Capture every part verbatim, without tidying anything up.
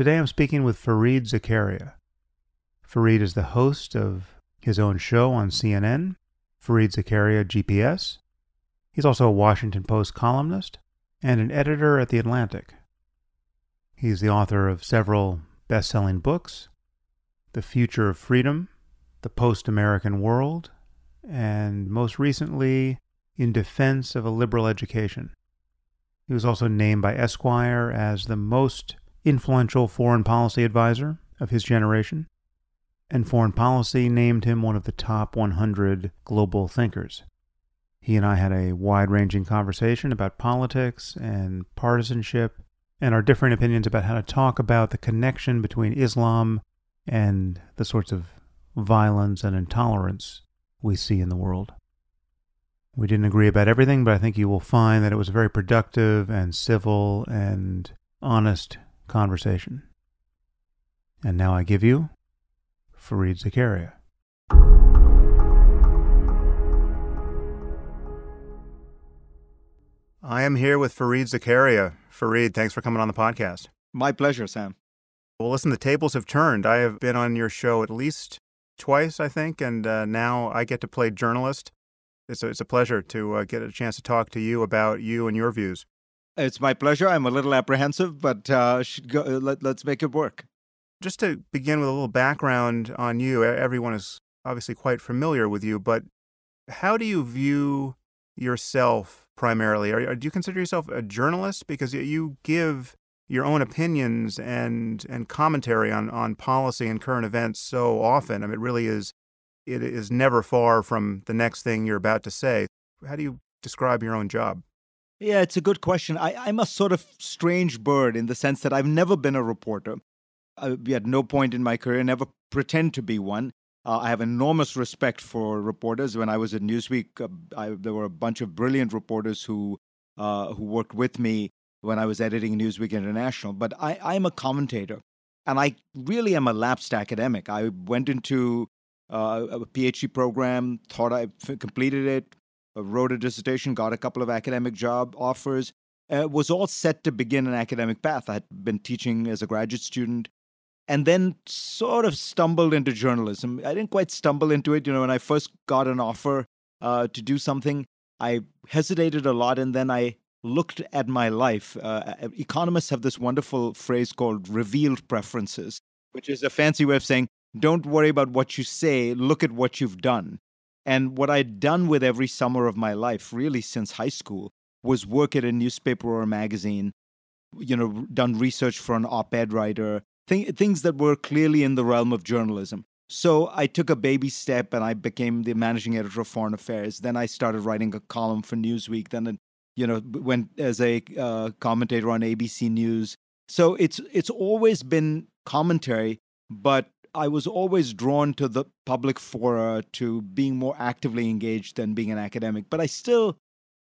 Today I'm speaking with Fareed Zakaria. Fareed is the host of his own show on C N N, Fareed Zakaria G P S. He's also a Washington Post columnist and an editor at The Atlantic. He's the author of several best-selling books, The Future of Freedom, The Post-American World, and most recently, In Defense of a Liberal Education. He was also named by Esquire as the most influential foreign policy advisor of his generation, and Foreign Policy named him one of the top one hundred global thinkers. He and I had a wide-ranging conversation about politics and partisanship and our differing opinions about how to talk about the connection between Islam and the sorts of violence and intolerance we see in the world. We didn't agree about everything, but I think you will find that it was a very productive and civil and honest conversation. And now I give you Fareed Zakaria. I am here with Fareed Zakaria. Fareed, thanks for coming on the podcast. My pleasure, Sam. Well, listen, the tables have turned. I have been on your show at least twice, I think, and uh, now I get to play journalist. It's a, it's a pleasure to uh, get a chance to talk to you about you and your views. It's my pleasure. I'm a little apprehensive, but uh, should go, let, let's make it work. Just to begin with a little background on you, everyone is obviously quite familiar with you, but how do you view yourself primarily? Are, do you consider yourself a journalist? Because you give your own opinions and and commentary on, on policy and current events so often. I mean, it really is, it is never far from the next thing you're about to say. How do you describe your own job? Yeah, it's a good question. I, I'm a sort of strange bird in the sense that I've never been a reporter. I, at no point in my career, never pretend to be one. Uh, I have enormous respect for reporters. When I was at Newsweek, uh, I, there were a bunch of brilliant reporters who uh, who worked with me when I was editing Newsweek International. But I, I'm a commentator, and I really am a lapsed academic. I went into uh, a PhD program, thought I f- completed it, wrote a dissertation, got a couple of academic job offers, uh, was all set to begin an academic path. I had been teaching as a graduate student, and then sort of stumbled into journalism. I didn't quite stumble into it. You know, when I first got an offer uh, to do something, I hesitated a lot, and then I looked at my life. Uh, economists have this wonderful phrase called revealed preferences, which is a fancy way of saying, don't worry about what you say, look at what you've done. And what I'd done with every summer of my life, really since high school, was work at a newspaper or a magazine, you know, done research for an op-ed writer, th- things that were clearly in the realm of journalism. So I took a baby step and I became the managing editor of Foreign Affairs. Then I started writing a column for Newsweek. Then, you know, went as a uh, commentator on A B C News. So it's it's always been commentary, but I was always drawn to the public fora, to being more actively engaged than being an academic. But I still,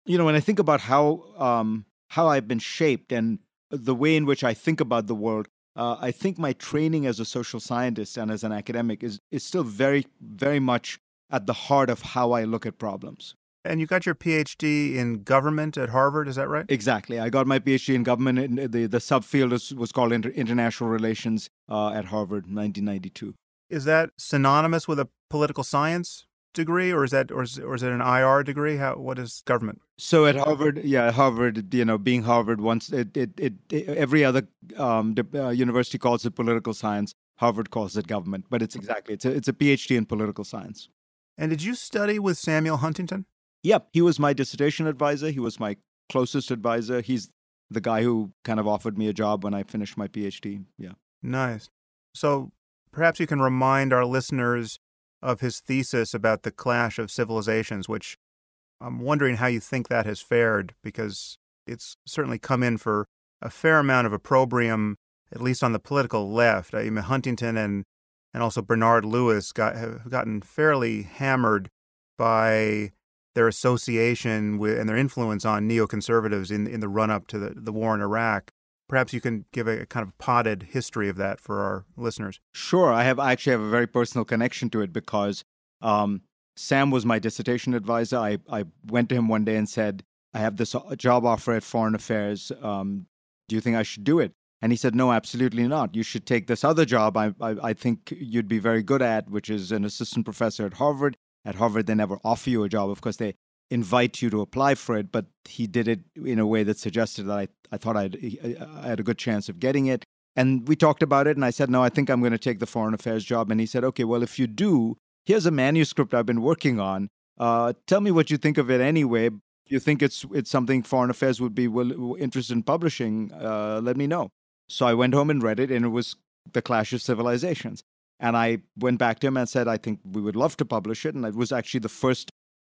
you know, when I think about how um, how I've been shaped and the way in which I think about the world, uh, I think my training as a social scientist and as an academic is is still very, very much at the heart of how I look at problems. And you got your PhD in government at Harvard, is that right? Exactly. I got my PhD in government. In the, the subfield is, was called inter- International Relations uh, at Harvard, nineteen ninety-two. Is that synonymous with a political science degree, or is that, or is, or is it an I R degree? How, what is government? So at Harvard, yeah, Harvard, you know, being Harvard, once it, it, it, it every other um, uh, university calls it political science. Harvard calls it government, but it's exactly it's a, it's a PhD in political science. And did you study with Samuel Huntington? Yep. He was my dissertation advisor. He was my closest advisor. He's the guy who kind of offered me a job when I finished my PhD. Yeah. Nice. So perhaps you can remind our listeners of his thesis about the clash of civilizations, which I'm wondering how you think that has fared, because it's certainly come in for a fair amount of opprobrium, at least on the political left. I mean, Huntington and, and also Bernard Lewis got, have gotten fairly hammered by their association with and their influence on neoconservatives in in the run-up to the, the war in Iraq. Perhaps you can give a, a kind of potted history of that for our listeners. Sure. I have I actually have a very personal connection to it because um, Sam was my dissertation advisor. I, I went to him one day and said, I have this job offer at Foreign Affairs. Um, do you think I should do it? And he said, no, absolutely not. You should take this other job I, I, I think you'd be very good at, which is an assistant professor at Harvard. At Harvard, they never offer you a job. Of course, they invite you to apply for it, but he did it in a way that suggested that I, I thought I'd, I had a good chance of getting it. And we talked about it, and I said, no, I think I'm going to take the foreign affairs job. And he said, okay, well, if you do, here's a manuscript I've been working on. Uh, tell me what you think of it anyway. If you think it's it's something foreign affairs would be will, interested in publishing, uh, let me know. So I went home and read it, and it was The Clash of Civilizations. And I went back to him and said, I think we would love to publish it. And it was actually the first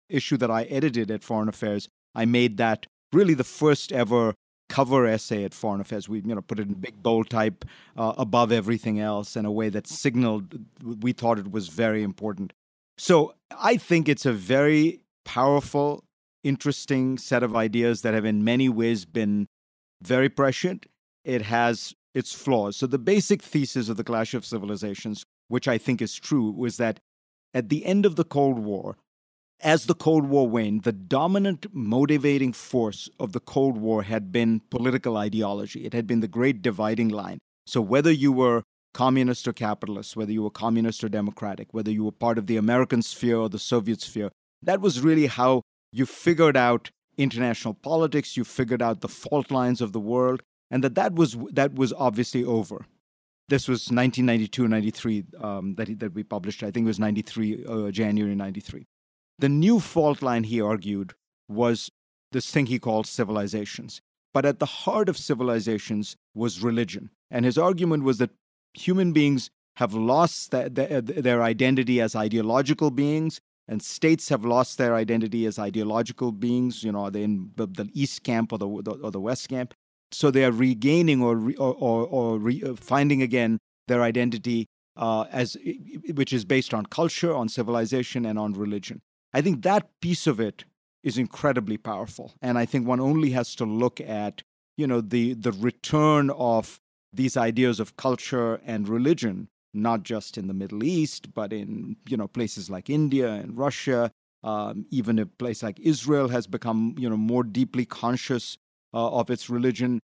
issue that I edited at Foreign Affairs. I made that really the first ever cover essay at Foreign Affairs. We, you know, put it in big bold type uh, above everything else in a way that signaled we thought it was very important. So I think it's a very powerful, interesting set of ideas that have in many ways been very prescient. It has its flaws. So the basic thesis of The Clash of Civilizations, which I think is true, was that at the end of the Cold War, as the Cold War waned, the dominant motivating force of the Cold War had been political ideology. It had been the great dividing line. So whether you were communist or capitalist, whether you were communist or democratic, whether you were part of the American sphere or the Soviet sphere, that was really how you figured out international politics, you figured out the fault lines of the world, and that that was, that was obviously over. This was nineteen ninety-two, ninety-three um, that, that we published. I think it was ninety-three, uh, January ninety-three. The new fault line, he argued, was this thing he called civilizations. But at the heart of civilizations was religion. And his argument was that human beings have lost the, the, their identity as ideological beings, and states have lost their identity as ideological beings. You know, are they in the, the East camp or the, the or the West camp? So they are regaining or or or, or re, uh, finding again their identity uh, as which is based on culture, on civilization, and on religion. I think that piece of it is incredibly powerful, and I think one only has to look at, you know, the the return of these ideas of culture and religion, not just in the Middle East, but in, you know, places like India and Russia. Um, even a place like Israel has become, you know, more deeply conscious uh, of its religion.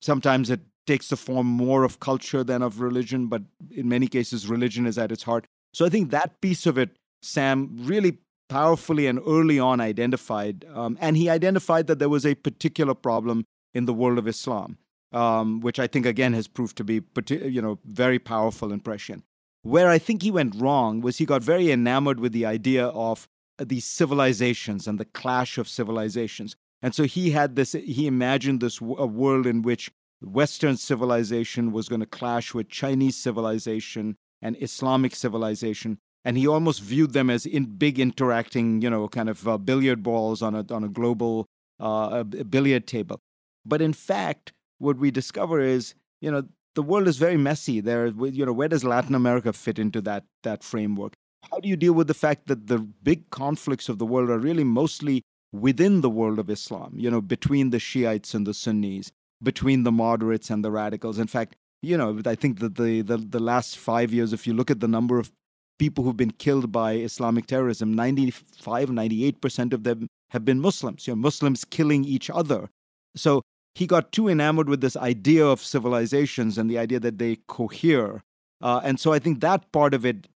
Sometimes it takes the form more of culture than of religion, but in many cases, religion is at its heart. So I think that piece of it, Sam, really powerfully and early on identified, um, and he identified that there was a particular problem in the world of Islam, um, which I think, again, has proved to be, you know, very powerful and prescient. Where I think he went wrong was he got very enamored with the idea of these civilizations and the clash of civilizations. And so he had this, he imagined this w- a world in which Western civilization was going to clash with Chinese civilization and Islamic civilization. And he almost viewed them as in big interacting, you know, kind of uh, billiard balls on a on a global uh, a billiard table. But in fact, what we discover is, you know, the world is very messy. There, you know, where does Latin America fit into that that framework? How do you deal with the fact that the big conflicts of the world are really mostly within the world of Islam? You know, between the Shiites and the Sunnis, between the moderates and the radicals. In fact, you know, I think that the the, the last five years, if you look at the number of people who've been killed by Islamic terrorism, ninety-five, ninety-eight percent of them have been Muslims, you know, Muslims killing each other. So he got too enamored with this idea of civilizations and the idea that they cohere. Uh, and so I think that part of it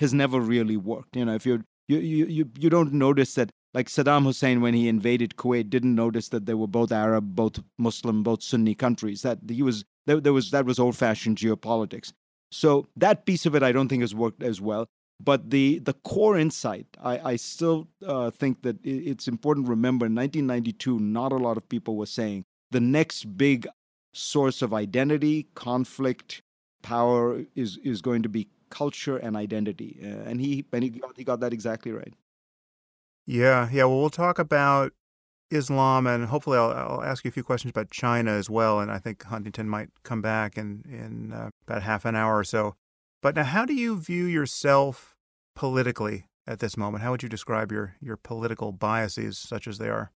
has never really worked. You know, if you're, you you you you don't notice that, like Saddam Hussein, when he invaded Kuwait, didn't notice that they were both Arab, both Muslim, both Sunni countries. That he was there, there was that was old-fashioned geopolitics. So that piece of it, I don't think has worked as well. But the the core insight, I, I still uh, think that it's important to remember, in nineteen ninety-two, not a lot of people were saying the next big source of identity, conflict, power is is going to be culture and identity. Uh, and he, and he, got, he got that exactly right. Yeah, yeah. Well, we'll talk about Islam, and hopefully I'll, I'll ask you a few questions about China as well, and I think Huntington might come back in, in uh, about half an hour or so. But now, how do you view yourself politically at this moment? How would you describe your your political biases, such as they are?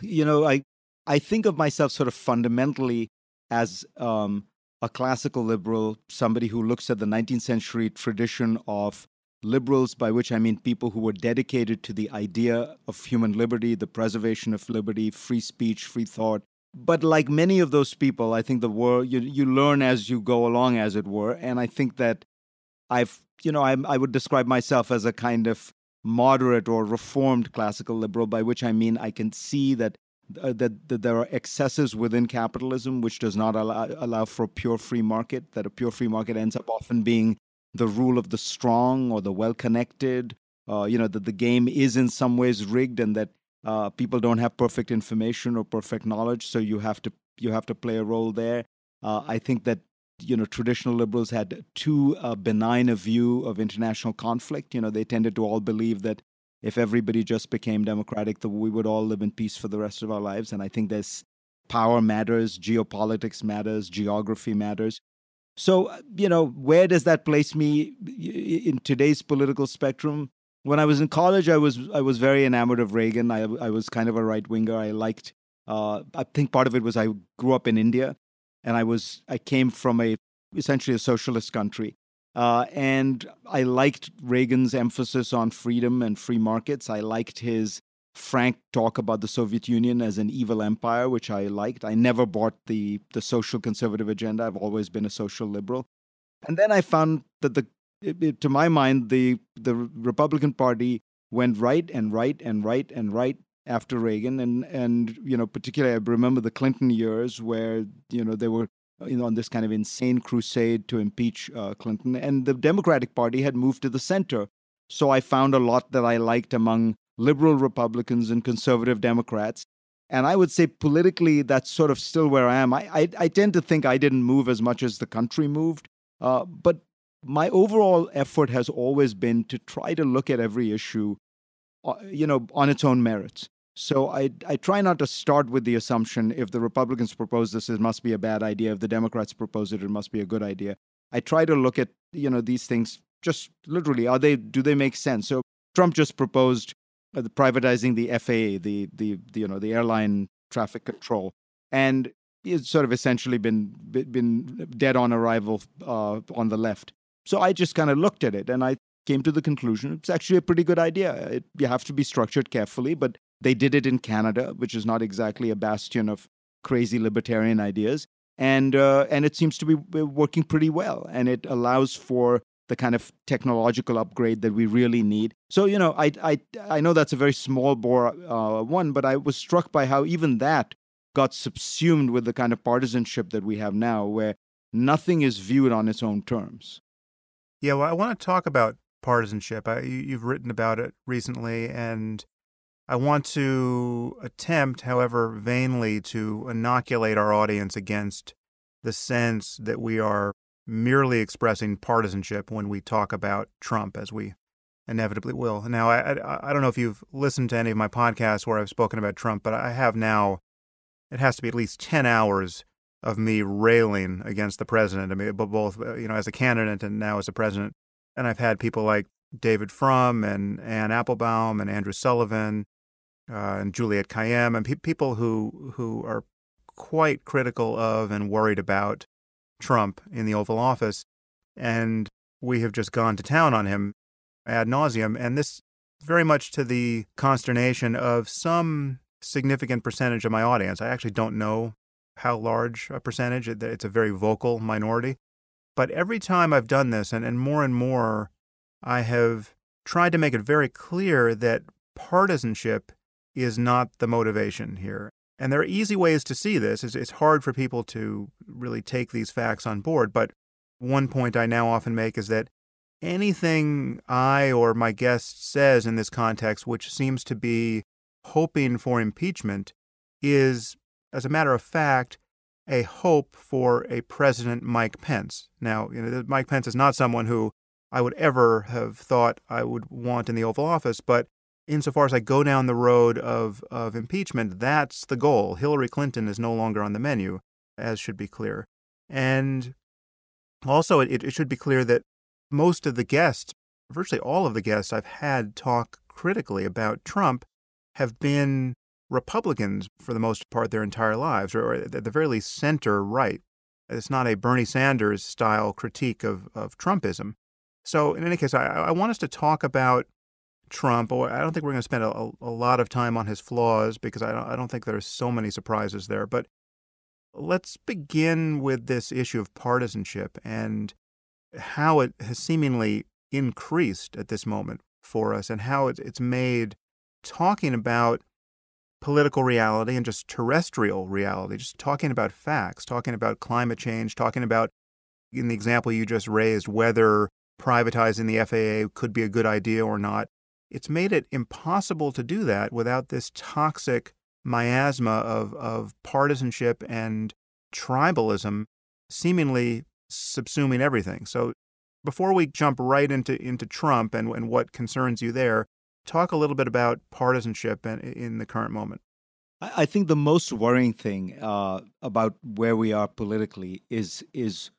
You know, I I think of myself sort of fundamentally as um, a classical liberal, somebody who looks at the nineteenth century tradition of liberals, by which I mean people who were dedicated to the idea of human liberty, the preservation of liberty, free speech, free thought, But like many of those people, I think the world, you, you learn as you go along, as it were. And I think that I've, you know, I'm, I would describe myself as a kind of moderate or reformed classical liberal, by which I mean I can see that uh, that, that there are excesses within capitalism which does not allow, allow for a pure free market, that a pure free market ends up often being the rule of the strong or the well-connected, uh, you know, that the game is in some ways rigged and that uh, people don't have perfect information or perfect knowledge, so you have to you have to play a role there. Uh, I think that, you know, traditional liberals had too uh, benign a view of international conflict. You know, they tended to all believe that if everybody just became democratic, that we would all live in peace for the rest of our lives. And I think there's power matters, geopolitics matters, geography matters. So, you know, where does that place me in today's political spectrum? When I was in college, I was I was very enamored of Reagan. I I was kind of a right-winger. I liked, uh, I think part of it was I grew up in India. And I was I came from a essentially a socialist country, uh, and I liked Reagan's emphasis on freedom and free markets. I liked his frank talk about the Soviet Union as an evil empire, which I liked. I never bought the the social conservative agenda. I've always been a social liberal. And then I found that the it, it, to my mind the the Republican Party went right and right and right and right after Reagan, and, and you know, particularly I remember the Clinton years where, you know, they were, you know, on this kind of insane crusade to impeach uh, Clinton, and the Democratic Party had moved to the center. So I found a lot that I liked among liberal Republicans and conservative Democrats. And I would say politically, that's sort of still where I am. I, I, I tend to think I didn't move as much as the country moved. Uh, but my overall effort has always been to try to look at every issue, uh, you know, on its own merits. So I I try not to start with the assumption if the Republicans propose this, it must be a bad idea. If the Democrats propose it, it must be a good idea. I try to look at, you know, these things just literally, are they do they make sense? So Trump just proposed uh, the privatizing the F A A, the, the the you know the airline traffic control, and it's sort of essentially been been dead on arrival uh, on the left. So I just kind of looked at it and I came to the conclusion it's actually a pretty good idea. It, you have to be structured carefully, but they did it in Canada, which is not exactly a bastion of crazy libertarian ideas. And uh, and it seems to be working pretty well. And it allows for the kind of technological upgrade that we really need. So, you know, I I, I know that's a very small bore uh, one, but I was struck by how even that got subsumed with the kind of partisanship that we have now, where nothing is viewed on its own terms. Yeah, well, I want to talk about partisanship. I, you've written about it recently, and I want to attempt, however vainly, to inoculate our audience against the sense that we are merely expressing partisanship when we talk about Trump, as we inevitably will. Now, I, I, I don't know if you've listened to any of my podcasts where I've spoken about Trump, but I have now, it has to be at least ten hours of me railing against the president. I mean, both, you know, as a candidate and now as a president. And I've had people like David Frum and Ann Applebaum and Andrew Sullivan Uh, and Juliette Kayyem, and pe- people who who are quite critical of and worried about Trump in the Oval Office. And we have just gone to town on him ad nauseum. And this very much to the consternation of some significant percentage of my audience. I actually don't know how large a percentage. It, it's a very vocal minority. But every time I've done this, and, and more and more, I have tried to make it very clear that partisanship is not the motivation here. And there are easy ways to see this. It's, it's hard for people to really take these facts on board. But one point I now often make is that anything I or my guest says in this context, which seems to be hoping for impeachment, is, as a matter of fact, a hope for a President Mike Pence. Now, you know, Mike Pence is not someone who I would ever have thought I would want in the Oval Office, but insofar as I go down the road of, of impeachment, that's the goal. Hillary Clinton is no longer on the menu, as should be clear. And also, it, it should be clear that most of the guests, virtually all of the guests I've had talk critically about Trump, have been Republicans for the most part their entire lives, or at the very least center-right. It's not a Bernie Sanders-style critique of, of Trumpism. So in any case, I, I want us to talk about Trump, or I don't think we're going to spend a, a lot of time on his flaws because I don't, I don't think there are so many surprises there. But let's begin with this issue of partisanship and how it has seemingly increased at this moment for us, and how it's made talking about political reality and just terrestrial reality, just talking about facts, talking about climate change, talking about, in the example you just raised, whether privatizing the F A A could be a good idea or not. It's made it impossible to do that without this toxic miasma of, of partisanship and tribalism seemingly subsuming everything. So before we jump right into, into Trump and, and what concerns you there, talk a little bit about partisanship in, in the current moment. I think the most worrying thing uh, about where we are politically is is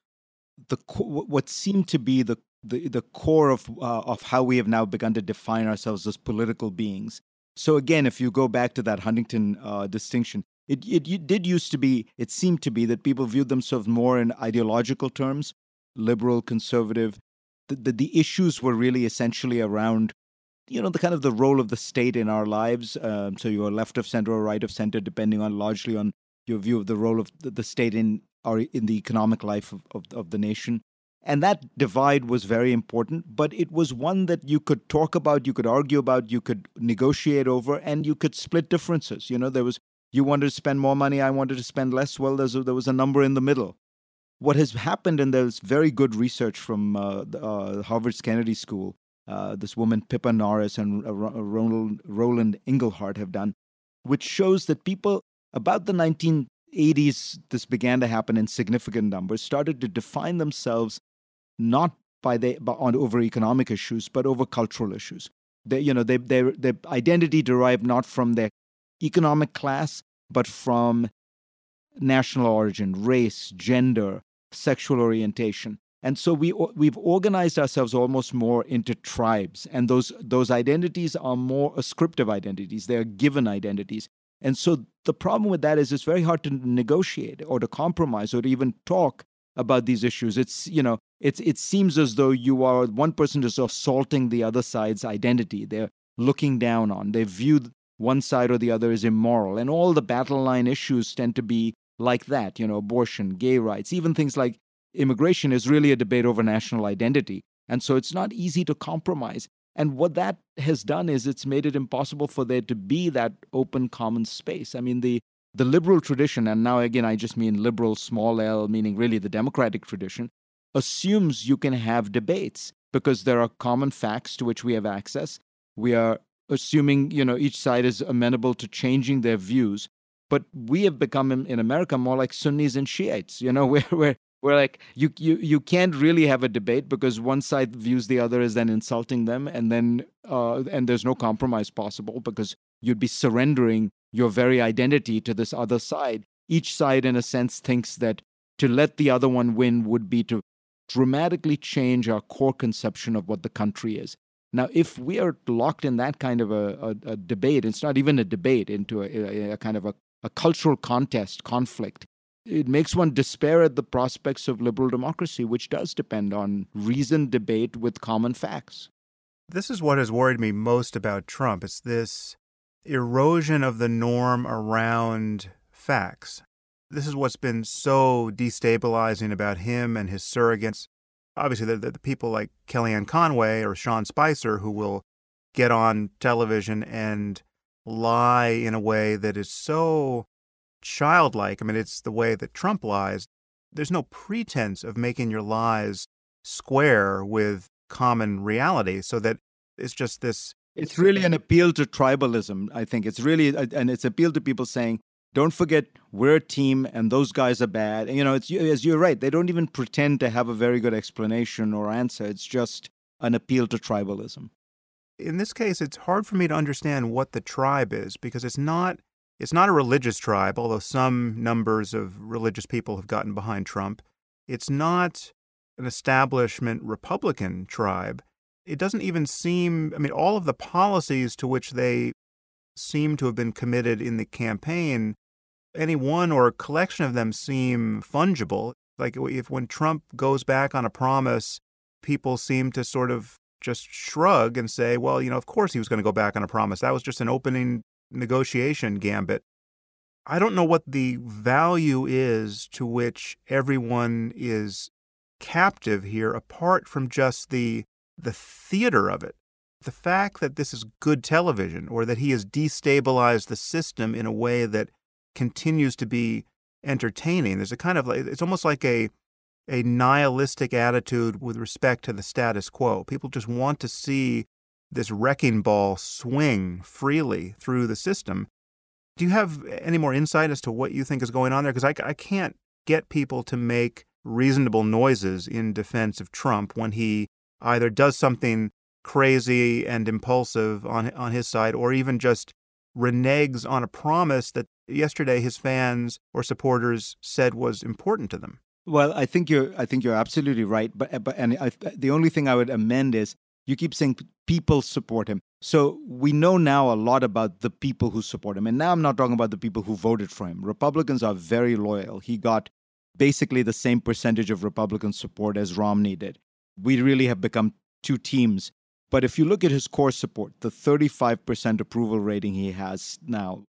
the what seemed to be the the, the core of uh, of how we have now begun to define ourselves as political beings. So again, if you go back to that Huntington uh, distinction, it, it it did used to be, it seemed to be that people viewed themselves more in ideological terms, liberal, conservative. The, the, the issues were really essentially around, you know, the kind of the role of the state in our lives. Um, so you are left of center or right of center, depending on largely on your view of the role of the state in or in the economic life of, of, of the nation. And that divide was very important, but it was one that you could talk about, you could argue about, you could negotiate over, and you could split differences. You know, there was, you wanted to spend more money, I wanted to spend less. Well, there's a, there was a number in the middle. What has happened, and there's very good research from uh, uh, Harvard's Kennedy School, Uh, this woman, Pippa Norris, and uh, Ronald, Roland Inglehart have done, which shows that people, about the nineteen eighties, this began to happen in significant numbers, started to define themselves not by the, by, on, over economic issues, but over cultural issues. They, you know, they, they, their identity derived not from their economic class, but from national origin, race, gender, sexual orientation. And so we we've organized ourselves almost more into tribes, and those those identities are more ascriptive identities; they are given identities. And so the problem with that is it's very hard to negotiate or to compromise or to even talk about these issues. It's you know it's it seems as though you are one person is assaulting the other side's identity. They're looking down on. They view one side or the other as immoral, and all the battle line issues tend to be like that. You know, abortion, gay rights, even things like immigration is really a debate over national identity. And so it's not easy to compromise. And what that has done is it's made it impossible for there to be that open common space. I mean, the, the liberal tradition, and now again, I just mean liberal, small l, meaning really the democratic tradition, assumes you can have debates because there are common facts to which we have access. We are assuming, you know, each side is amenable to changing their views. But we have become in, in America more like Sunnis and Shiites, you know, where we're We're like, you, you you can't really have a debate because one side views the other as then insulting them, and then uh, and there's no compromise possible because you'd be surrendering your very identity to this other side. Each side, in a sense, thinks that to let the other one win would be to dramatically change our core conception of what the country is. Now, if we are locked in that kind of a, a, a debate, it's not even a debate, into a, a kind of a, a cultural contest, conflict, it makes one despair at the prospects of liberal democracy, which does depend on reasoned debate with common facts. This is what has worried me most about Trump. It's this erosion of the norm around facts. This is what's been so destabilizing about him and his surrogates. Obviously, the, the, the people like Kellyanne Conway or Sean Spicer who will get on television and lie in a way that is so childlike. I mean, it's the way that Trump lies. There's no pretense of making your lies square with common reality, so that it's just this. It's really an appeal to tribalism, I think. It's really, and it's appeal to people saying, don't forget, we're a team and those guys are bad. And, you know, it's, as you're right, they don't even pretend to have a very good explanation or answer. It's just an appeal to tribalism. In this case, it's hard for me to understand what the tribe is, because it's not It's not a religious tribe, although some numbers of religious people have gotten behind Trump. It's not an establishment Republican tribe. It doesn't even seem, I mean, all of the policies to which they seem to have been committed in the campaign, any one or a collection of them seem fungible. Like if when Trump goes back on a promise, people seem to sort of just shrug and say, well, you know, of course he was going to go back on a promise. That was just an opening negotiation gambit. I don't know what the value is to which everyone is captive here, apart from just the the theater of it. The fact that this is good television, or that he has destabilized the system in a way that continues to be entertaining. There's a kind of, it's almost like a a nihilistic attitude with respect to the status quo. People just want to see this wrecking ball swing freely through the system. Do you have any more insight as to what you think is going on there? Because I, I can't get people to make reasonable noises in defense of Trump when he either does something crazy and impulsive on on his side, or even just reneges on a promise that yesterday his fans or supporters said was important to them. Well, I think you're I think you're absolutely right. But, but and I, the only thing I would amend is you keep saying people support him. So we know now a lot about the people who support him. And now I'm not talking about the people who voted for him. Republicans are very loyal. He got basically the same percentage of Republican support as Romney did. We really have become two teams. But if you look at his core support, the thirty-five percent approval rating he has now,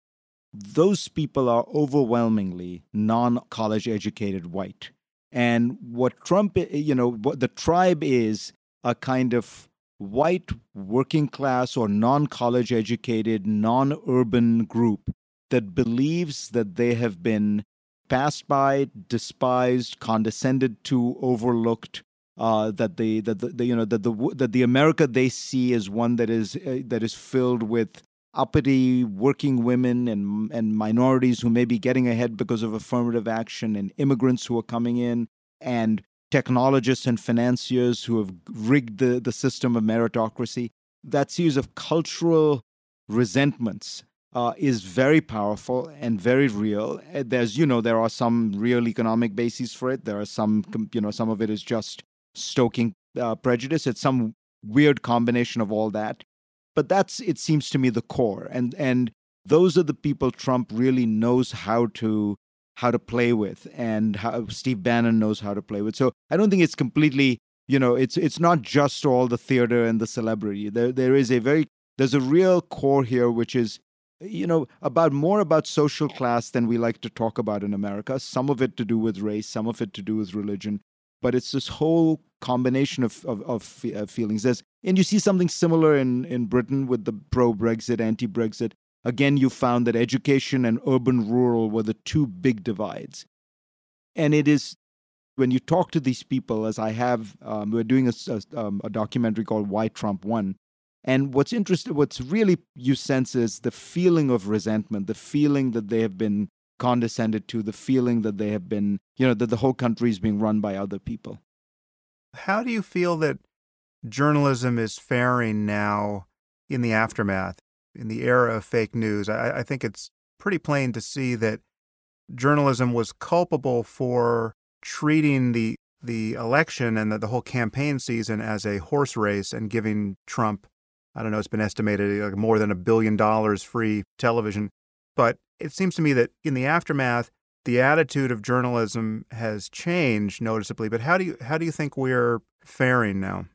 those people are overwhelmingly non-college educated white. And what Trump, you know, what the tribe is a kind of white working class or non-college educated, non-urban group that believes that they have been passed by, despised, condescended to, overlooked. Uh, that the that the, the you know that the that the America they see is one that is uh, that is filled with uppity working women and and minorities who may be getting ahead because of affirmative action, and immigrants who are coming in, and technologists and financiers who have rigged the, the system of meritocracy. That series of cultural resentments uh, is very powerful and very real. There's you know there are some real economic bases for it. There are some you know some of it is just stoking uh, prejudice. It's some weird combination of all that. But that's, it seems to me, the core. And and those are the people Trump really knows how to how to play with, and how Steve Bannon knows how to play with. So I don't think it's completely, you know, it's it's not just all the theater and the celebrity. There there is a very, there's a real core here, which is, you know, about more about social class than we like to talk about in America. Some of it to do with race, some of it to do with religion. But it's this whole combination of of, of uh, feelings. There's, and you see something similar in, in Britain with the pro-Brexit, anti-Brexit. Again, you found that education and urban-rural were the two big divides. And it is, when you talk to these people, as I have, um, we're doing a, a, um, a documentary called Why Trump Won. And what's interesting, what's really you sense is the feeling of resentment, the feeling that they have been condescended to, the feeling that they have been, you know, that the whole country is being run by other people. How do you feel that journalism is faring now in the aftermath, in the era of fake news? I, I think it's pretty plain to see that journalism was culpable for treating the the election and the, the whole campaign season as a horse race and giving Trump, I don't know, it's been estimated like more than a billion dollars free television. But it seems to me that in the aftermath, the attitude of journalism has changed noticeably. But how do you how do you think we're faring now?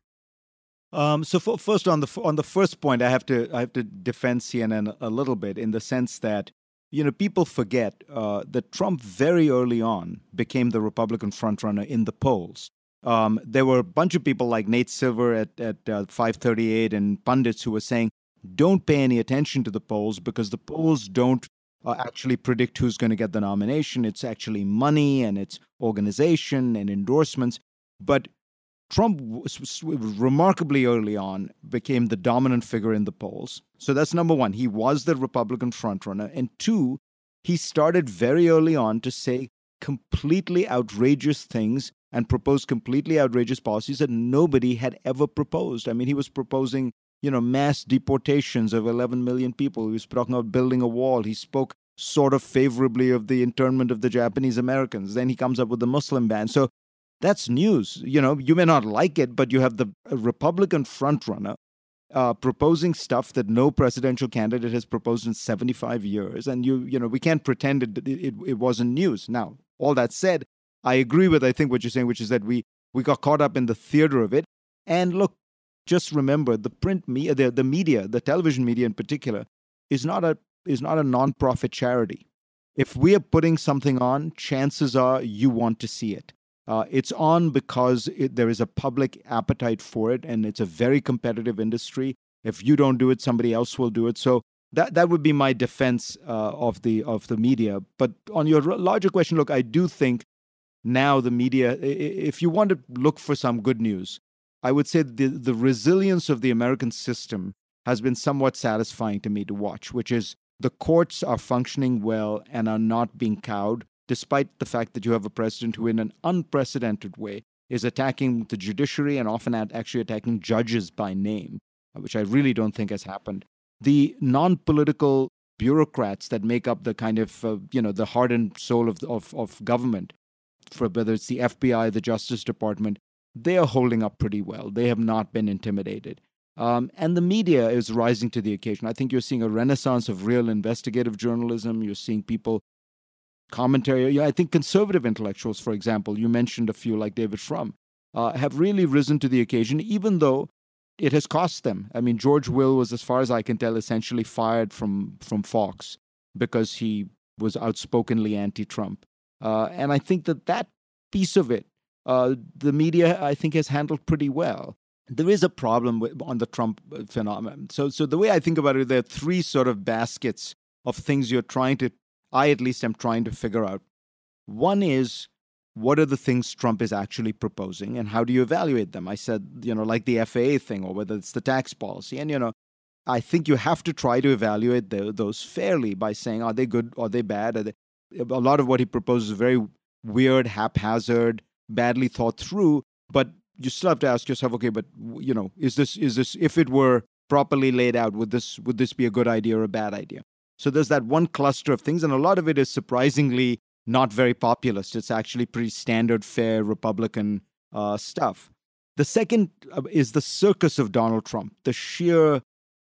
Um, so for, first, on the on the first point, I have to I have to defend C N N a little bit, in the sense that, you know, people forget uh, that Trump very early on became the Republican frontrunner in the polls. Um, there were a bunch of people like Nate Silver at at uh, five thirty-eight and pundits who were saying, don't pay any attention to the polls because the polls don't uh, actually predict who's going to get the nomination. It's actually money and it's organization and endorsements. But Trump was remarkably early on became the dominant figure in the polls. So that's number one. He was the Republican frontrunner. And two, he started very early on to say completely outrageous things and propose completely outrageous policies that nobody had ever proposed. I mean, he was proposing, you know, mass deportations of eleven million people. He was talking about building a wall. He spoke sort of favorably of the internment of the Japanese Americans. Then he comes up with the Muslim ban. So that's news. You know, you may not like it, but you have the Republican frontrunner uh, proposing stuff that no presidential candidate has proposed in seventy-five years. And, you you know, we can't pretend it, it, it wasn't news. Now, all that said, I agree with, I think, what you're saying, which is that we, we got caught up in the theater of it. And look, just remember the print media, the, the media, the television media in particular, is not a is not a non-profit charity. If we are putting something on, chances are you want to see it. Uh, it's on because it, there is a public appetite for it, and it's a very competitive industry. If you don't do it, somebody else will do it. So that that would be my defense uh, of the of the media. But on your larger question, look, I do think now the media, if you want to look for some good news, I would say the the resilience of the American system has been somewhat satisfying to me to watch, which is the courts are functioning well and are not being cowed, despite the fact that you have a president who, in an unprecedented way, is attacking the judiciary and often actually attacking judges by name, which I really don't think has happened. The non-political bureaucrats that make up the kind of, uh, you know, the heart and soul of, of, of government, for whether it's the F B I, the Justice Department, they are holding up pretty well. They have not been intimidated. Um, and the media is rising to the occasion. I think you're seeing a renaissance of real investigative journalism. You're seeing people commentary. Yeah, I think conservative intellectuals, for example, you mentioned a few like David Frum, uh, have really risen to the occasion, even though it has cost them. I mean, George Will was, as far as I can tell, essentially fired from from Fox because he was outspokenly anti-Trump. Uh, and I think that that piece of it, uh, the media, I think, has handled pretty well. There is a problem with, on the Trump phenomenon. So so the way I think about it, there are three sort of baskets of things you're trying to, I at least am trying to figure out. One is, what are the things Trump is actually proposing and how do you evaluate them? I said, you know, like the F A A thing or whether it's the tax policy. And, you know, I think you have to try to evaluate the, those fairly by saying, are they good? Are they bad? Are they... A lot of what he proposes is very weird, haphazard, badly thought through, but you still have to ask yourself, okay, but you know, is this is this if it were properly laid out, would this would this be a good idea or a bad idea? So there's that one cluster of things, and a lot of it is surprisingly not very populist. It's actually pretty standard, fair Republican uh, stuff. The second is the circus of Donald Trump, the sheer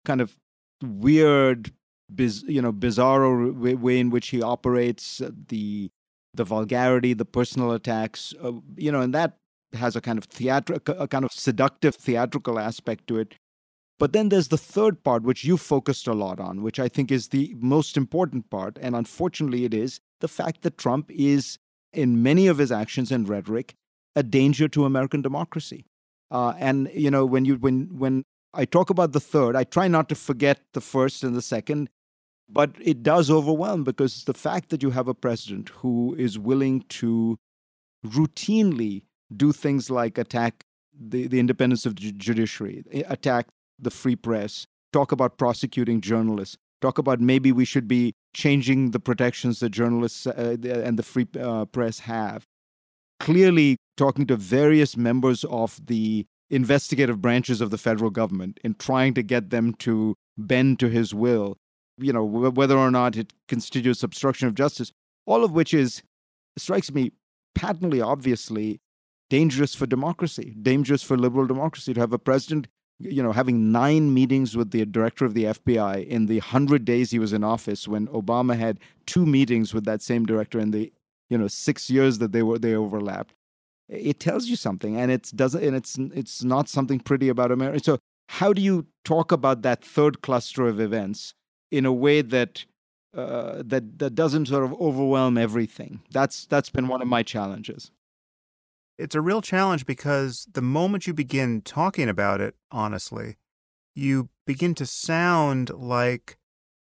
kind of weird, biz, you know, bizarro way, way in which he operates, the the vulgarity, the personal attacks, uh, you know, and that has a kind of theatrical, a kind of seductive theatrical aspect to it. But then there's the third part, which you focused a lot on, which I think is the most important part. And unfortunately, it is the fact that Trump is, in many of his actions and rhetoric, a danger to American democracy. Uh, and, you know, when you when when I talk about the third, I try not to forget the first and the second, but it does overwhelm because the fact that you have a president who is willing to routinely do things like attack the, the independence of the judiciary, attack the free press, talk about prosecuting journalists, talk about maybe we should be changing the protections that journalists uh, and the free uh, press have. Clearly talking to various members of the investigative branches of the federal government in trying to get them to bend to his will, you know, whether or not it constitutes obstruction of justice, all of which is, strikes me, patently obviously dangerous for democracy, dangerous for liberal democracy to have a president, you know, having nine meetings with the director of the F B I in the hundred days he was in office when Obama had two meetings with that same director in the, you know, six years that they were they overlapped. It tells you something, and it's doesn't, and it's it's not something pretty about America. So how do you talk about that third cluster of events in a way that uh, that that doesn't sort of overwhelm everything? That's that's been one of my challenges. It's a real challenge because the moment you begin talking about it, honestly, you begin to sound like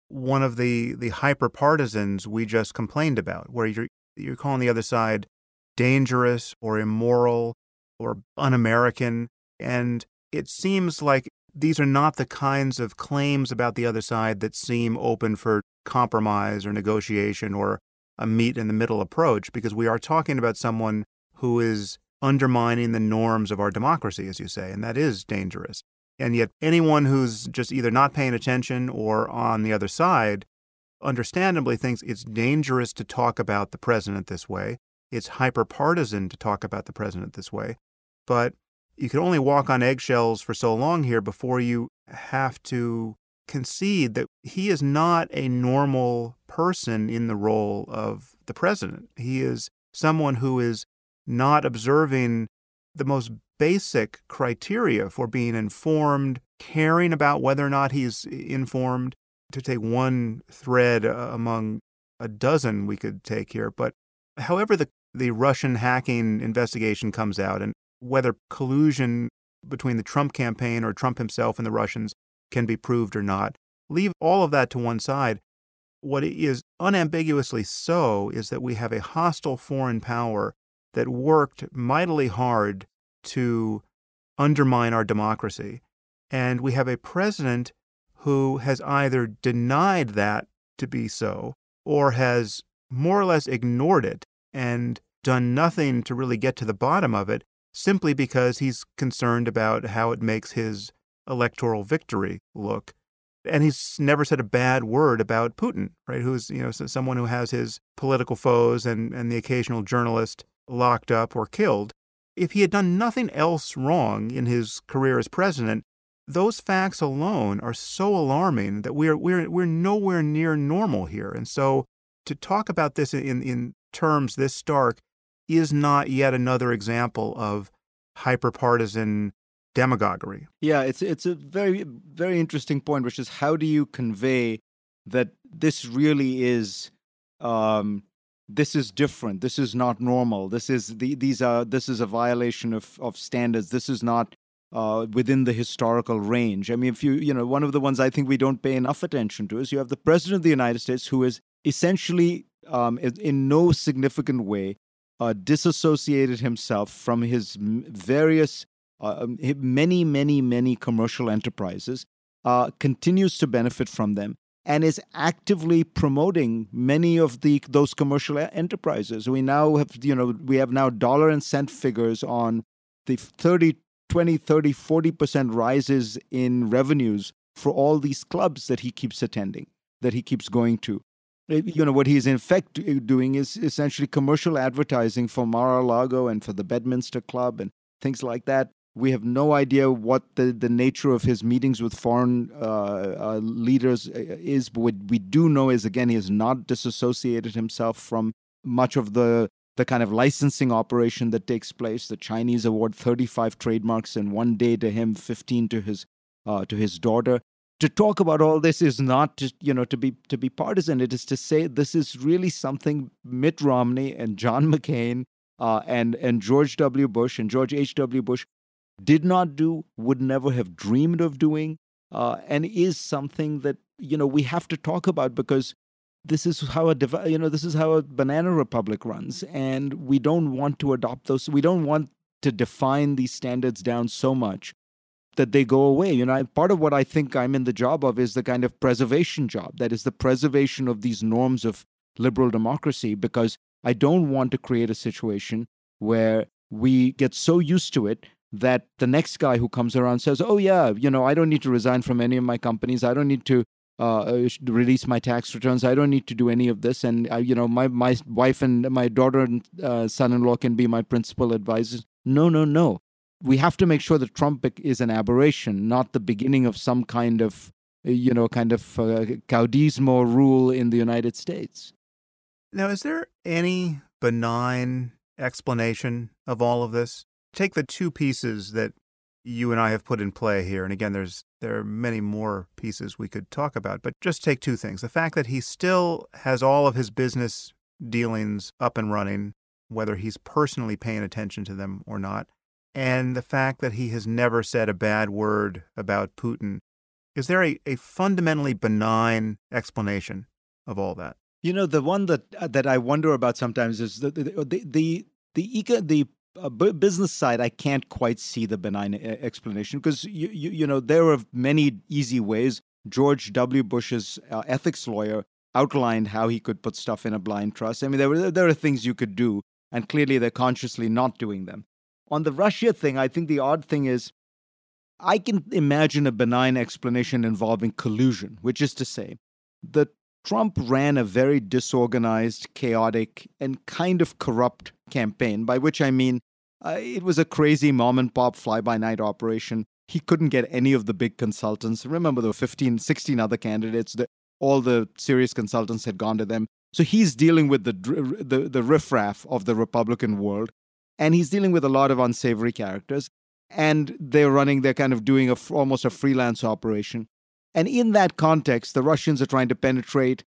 one of the, the hyper-partisans we just complained about, where you're you're calling the other side dangerous or immoral or un-American. And it seems like these are not the kinds of claims about the other side that seem open for compromise or negotiation or a meet-in-the-middle approach, because we are talking about someone who is undermining the norms of our democracy, as you say, and that is dangerous. And yet anyone who's just either not paying attention or on the other side understandably thinks it's dangerous to talk about the president this way. It's hyper-partisan to talk about the president this way. But you can only walk on eggshells for so long here before you have to concede that he is not a normal person in the role of the president. He is someone who is not observing the most basic criteria for being informed, caring about whether or not he's informed. To take one thread among a dozen we could take here, but however the, the Russian hacking investigation comes out and whether collusion between the Trump campaign or Trump himself and the Russians can be proved or not, leave all of that to one side. What is unambiguously so is that we have a hostile foreign power that worked mightily hard to undermine our democracy. And we have a president who has either denied that to be so or has more or less ignored it and done nothing to really get to the bottom of it simply because he's concerned about how it makes his electoral victory look. And he's never said a bad word about Putin, right, who's, you know, someone who has his political foes and, and the occasional journalist locked up or killed. If he had done nothing else wrong in his career as president, those facts alone are so alarming that we're we're we're nowhere near normal here. And so to talk about this in, in terms this stark is not yet another example of hyperpartisan demagoguery. Yeah, it's it's a very, very interesting point, which is how do you convey that this really is um, this is different, this is not normal, this is the these are this is a violation of, of standards, this is not Uh, within the historical range. I mean, if you, you know, one of the ones I think we don't pay enough attention to is you have the president of the United States who is essentially, um, in no significant way, uh, disassociated himself from his various, uh, many, many, many commercial enterprises, uh, continues to benefit from them, and is actively promoting many of the those commercial enterprises. We now have, you know, we have now dollar and cent figures on the thirty, twenty, thirty, forty percent rises in revenues for all these clubs that he keeps attending, that he keeps going to. You know, what he's in effect doing is essentially commercial advertising for Mar-a-Lago and for the Bedminster Club and things like that. We have no idea what the, the nature of his meetings with foreign uh, uh, leaders is, but what we do know is, again, he has not disassociated himself from much of the the kind of licensing operation that takes place. The Chinese award thirty-five trademarks in one day to him, fifteen to his uh, to his daughter. To talk about all this is not to, you know, to be to be partisan. It is to say this is really something Mitt Romney and John McCain uh, and and George W. Bush and George H W. Bush did not do, would never have dreamed of doing, uh, and is something that, you know, we have to talk about because This is how a you know this is how a banana republic runs, and we don't want to adopt those. We don't want to define these standards down so much that they go away. You know, part of what I think I'm in the job of is the kind of preservation job. That is the preservation of these norms of liberal democracy, because I don't want to create a situation where we get so used to it that the next guy who comes around says, "Oh yeah, you know, I don't need to resign from any of my companies. I don't need to." Uh, release my tax returns. I don't need to do any of this. And, uh, you know, my, my wife and my daughter and uh, son-in-law can be my principal advisors. No, no, no. We have to make sure that Trump is an aberration, not the beginning of some kind of, you know, kind of uh, caudismo rule in the United States. Now, is there any benign explanation of all of this? Take the two pieces that you and I have put in play here. And again, there's there are many more pieces we could talk about, but just take two things. The fact that he still has all of his business dealings up and running, whether he's personally paying attention to them or not, and the fact that he has never said a bad word about Putin. Is there a, a fundamentally benign explanation of all that? You know, the one that uh, that I wonder about sometimes is the the the the, the, eco, the Uh, business side, I can't quite see the benign explanation because, you, you you know, there are many easy ways. George W. Bush's uh, ethics lawyer outlined how he could put stuff in a blind trust. I mean, there were, there are things you could do, and clearly they're consciously not doing them. On the Russia thing, I think the odd thing is I can imagine a benign explanation involving collusion, which is to say that Trump ran a very disorganized, chaotic, and kind of corrupt campaign, by which I mean uh, it was a crazy mom-and-pop fly-by-night operation. He couldn't get any of the big consultants. Remember, there were fifteen, sixteen other candidates. The, all the serious consultants had gone to them. So he's dealing with the, the, the riffraff of the Republican world, and he's dealing with a lot of unsavory characters. and they're running, they're kind of doing a, almost a freelance operation. And in that context, the Russians are trying to penetrate,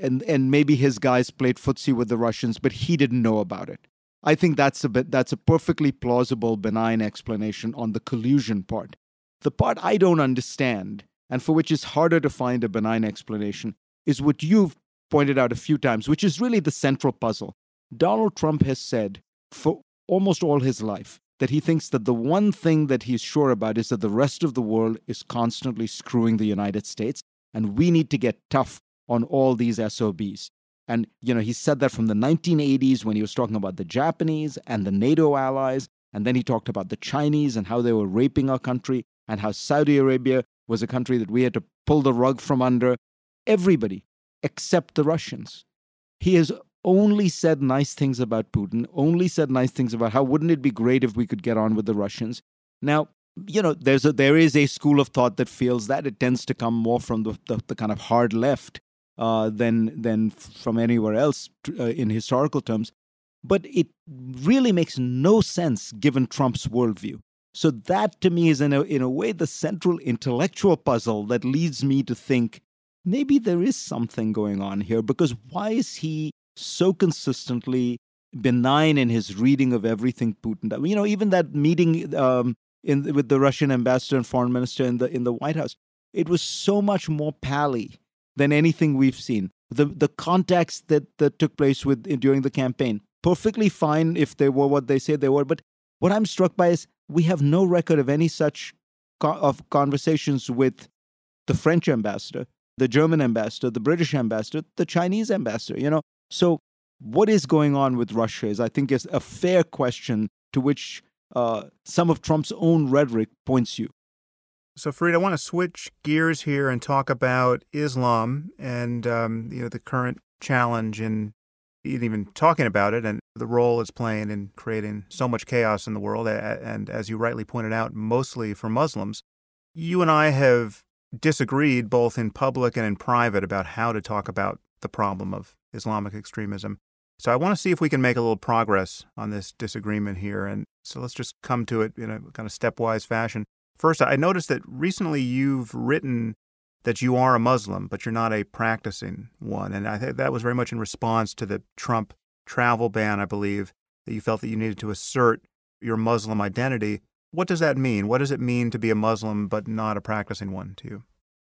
and and maybe his guys played footsie with the Russians, but he didn't know about it. I think that's a bit, that's a perfectly plausible, benign explanation on the collusion part. The part I don't understand, and for which is harder to find a benign explanation, is what you've pointed out a few times, which is really the central puzzle. Donald Trump has said for almost all his life that he thinks that the one thing that he's sure about is that the rest of the world is constantly screwing the United States, and we need to get tough on all these S O Bs. And, you know, he said that from the nineteen eighties when he was talking about the Japanese and the NATO allies, and then he talked about the Chinese and how they were raping our country and how Saudi Arabia was a country that we had to pull the rug from under. Everybody except the Russians. He has only said nice things about Putin, only said nice things about how wouldn't it be great if we could get on with the Russians. Now, you know, there's a, there is a school of thought that feels that it tends to come more from the, the, the kind of hard left Uh, than than from anywhere else uh, in historical terms. But it really makes no sense given Trump's worldview. So that to me is in a, in a way the central intellectual puzzle that leads me to think maybe there is something going on here, because why is he so consistently benign in his reading of everything Putin? You know, even that meeting um, in, with the Russian ambassador and foreign minister in the in the White House, it was so much more pally than anything we've seen. The the contacts that, that took place with during the campaign, perfectly fine if they were what they say they were. But what I'm struck by is we have no record of any such co- of conversations with the French ambassador, the German ambassador, the British ambassador, the Chinese ambassador, you know. So what is going on with Russia is, I think, is a fair question to which uh, some of Trump's own rhetoric points you. So, Fareed, I want to switch gears here and talk about Islam and um, you know the current challenge in even talking about it and the role it's playing in creating so much chaos in the world. And as you rightly pointed out, mostly for Muslims. You and I have disagreed both in public and in private about how to talk about the problem of Islamic extremism. So I want to see if we can make a little progress on this disagreement here. And so let's just come to it in a kind of stepwise fashion. First, I noticed that recently you've written that you are a Muslim, but you're not a practicing one. And I think that was very much in response to the Trump travel ban, I believe, that you felt that you needed to assert your Muslim identity. What does that mean? What does it mean to be a Muslim, but not a practicing one to you?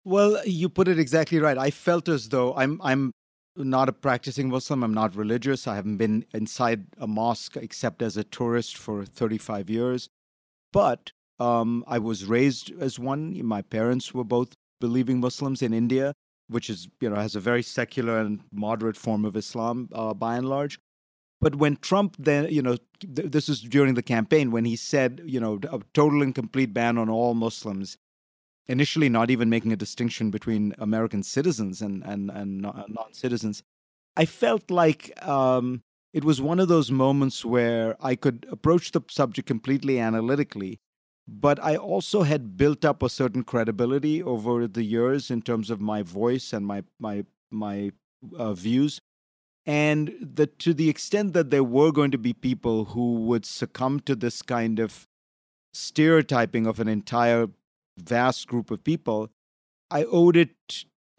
Well, you put it exactly right. I felt as though I'm I'm not a practicing Muslim. I'm not religious. I haven't been inside a mosque except as a tourist for thirty-five years. But Um, I was raised as one. My parents were both believing Muslims in India, which is, you know, has a very secular and moderate form of Islam uh, by and large. But when Trump then, you know, th- this is during the campaign when he said, you know, a total and complete ban on all Muslims, initially not even making a distinction between American citizens and and, and non-citizens, I felt like um, it was one of those moments where I could approach the subject completely analytically. But I also had built up a certain credibility over the years in terms of my voice and my my my uh, views. And the, to the extent that there were going to be people who would succumb to this kind of stereotyping of an entire vast group of people, I owed it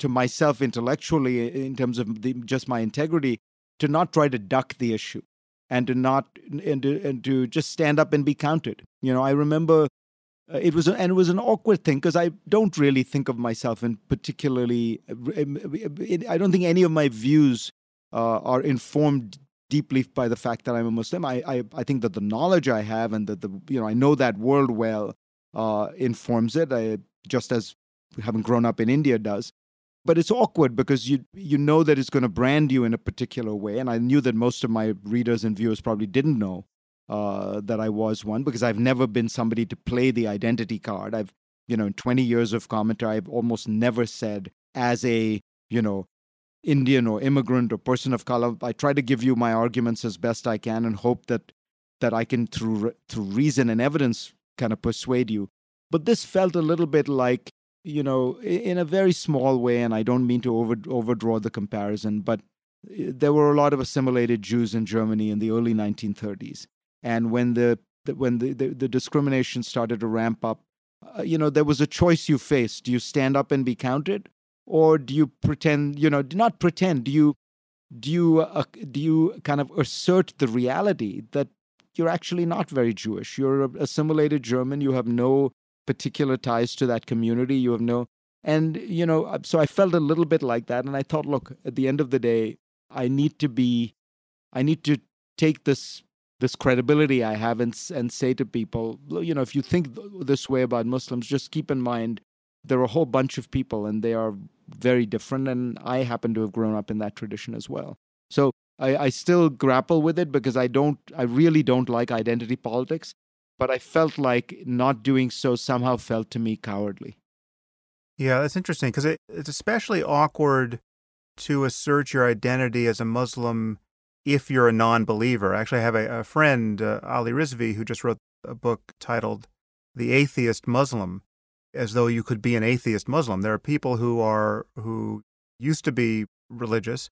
to myself intellectually in terms of the, just my integrity to not try to duck the issue and to not and to, and to just stand up and be counted. You know, I remember it was, and it was an awkward thing because I don't really think of myself in particularly, I don't think any of my views uh, are informed deeply by the fact that I'm a Muslim. I, I, I think that the knowledge I have and that the, you know, I know that world well uh, informs it, I, just as having grown up in India does. But it's awkward because you you know that it's going to brand you in a particular way. And I knew that most of my readers and viewers probably didn't know Uh, that I was one, because I've never been somebody to play the identity card. I've, you know, in twenty years of commentary, I've almost never said as a, you know, Indian or immigrant or person of color. I try to give you my arguments as best I can and hope that that I can, through through reason and evidence, kind of persuade you. But this felt a little bit like, you know, in a very small way, and I don't mean to over overdraw the comparison, but there were a lot of assimilated Jews in Germany in the early nineteen thirties. And when the that when the, the, the discrimination started to ramp up, uh, you know, there was a choice you faced. Do you stand up and be counted, or do you pretend, you know, do not pretend, do you, do you, uh, do you kind of assert the reality that you're actually not very Jewish? You're an assimilated German. You have no particular ties to that community. You have no, and, you know, so I felt a little bit like that. And I thought, look, at the end of the day, I need to be, I need to take this, this credibility I have and, and say to people, you know, if you think th- this way about Muslims, just keep in mind, there are a whole bunch of people and they are very different. And I happen to have grown up in that tradition as well. So I, I still grapple with it because I don't, I really don't like identity politics, but I felt like not doing so somehow felt to me cowardly. Yeah, that's interesting because it, it's especially awkward to assert your identity as a Muslim if you're a non-believer. Actually, I have a, a friend, uh, Ali Rizvi, who just wrote a book titled The Atheist Muslim, as though you could be an atheist Muslim. There are people who are who used to be religious,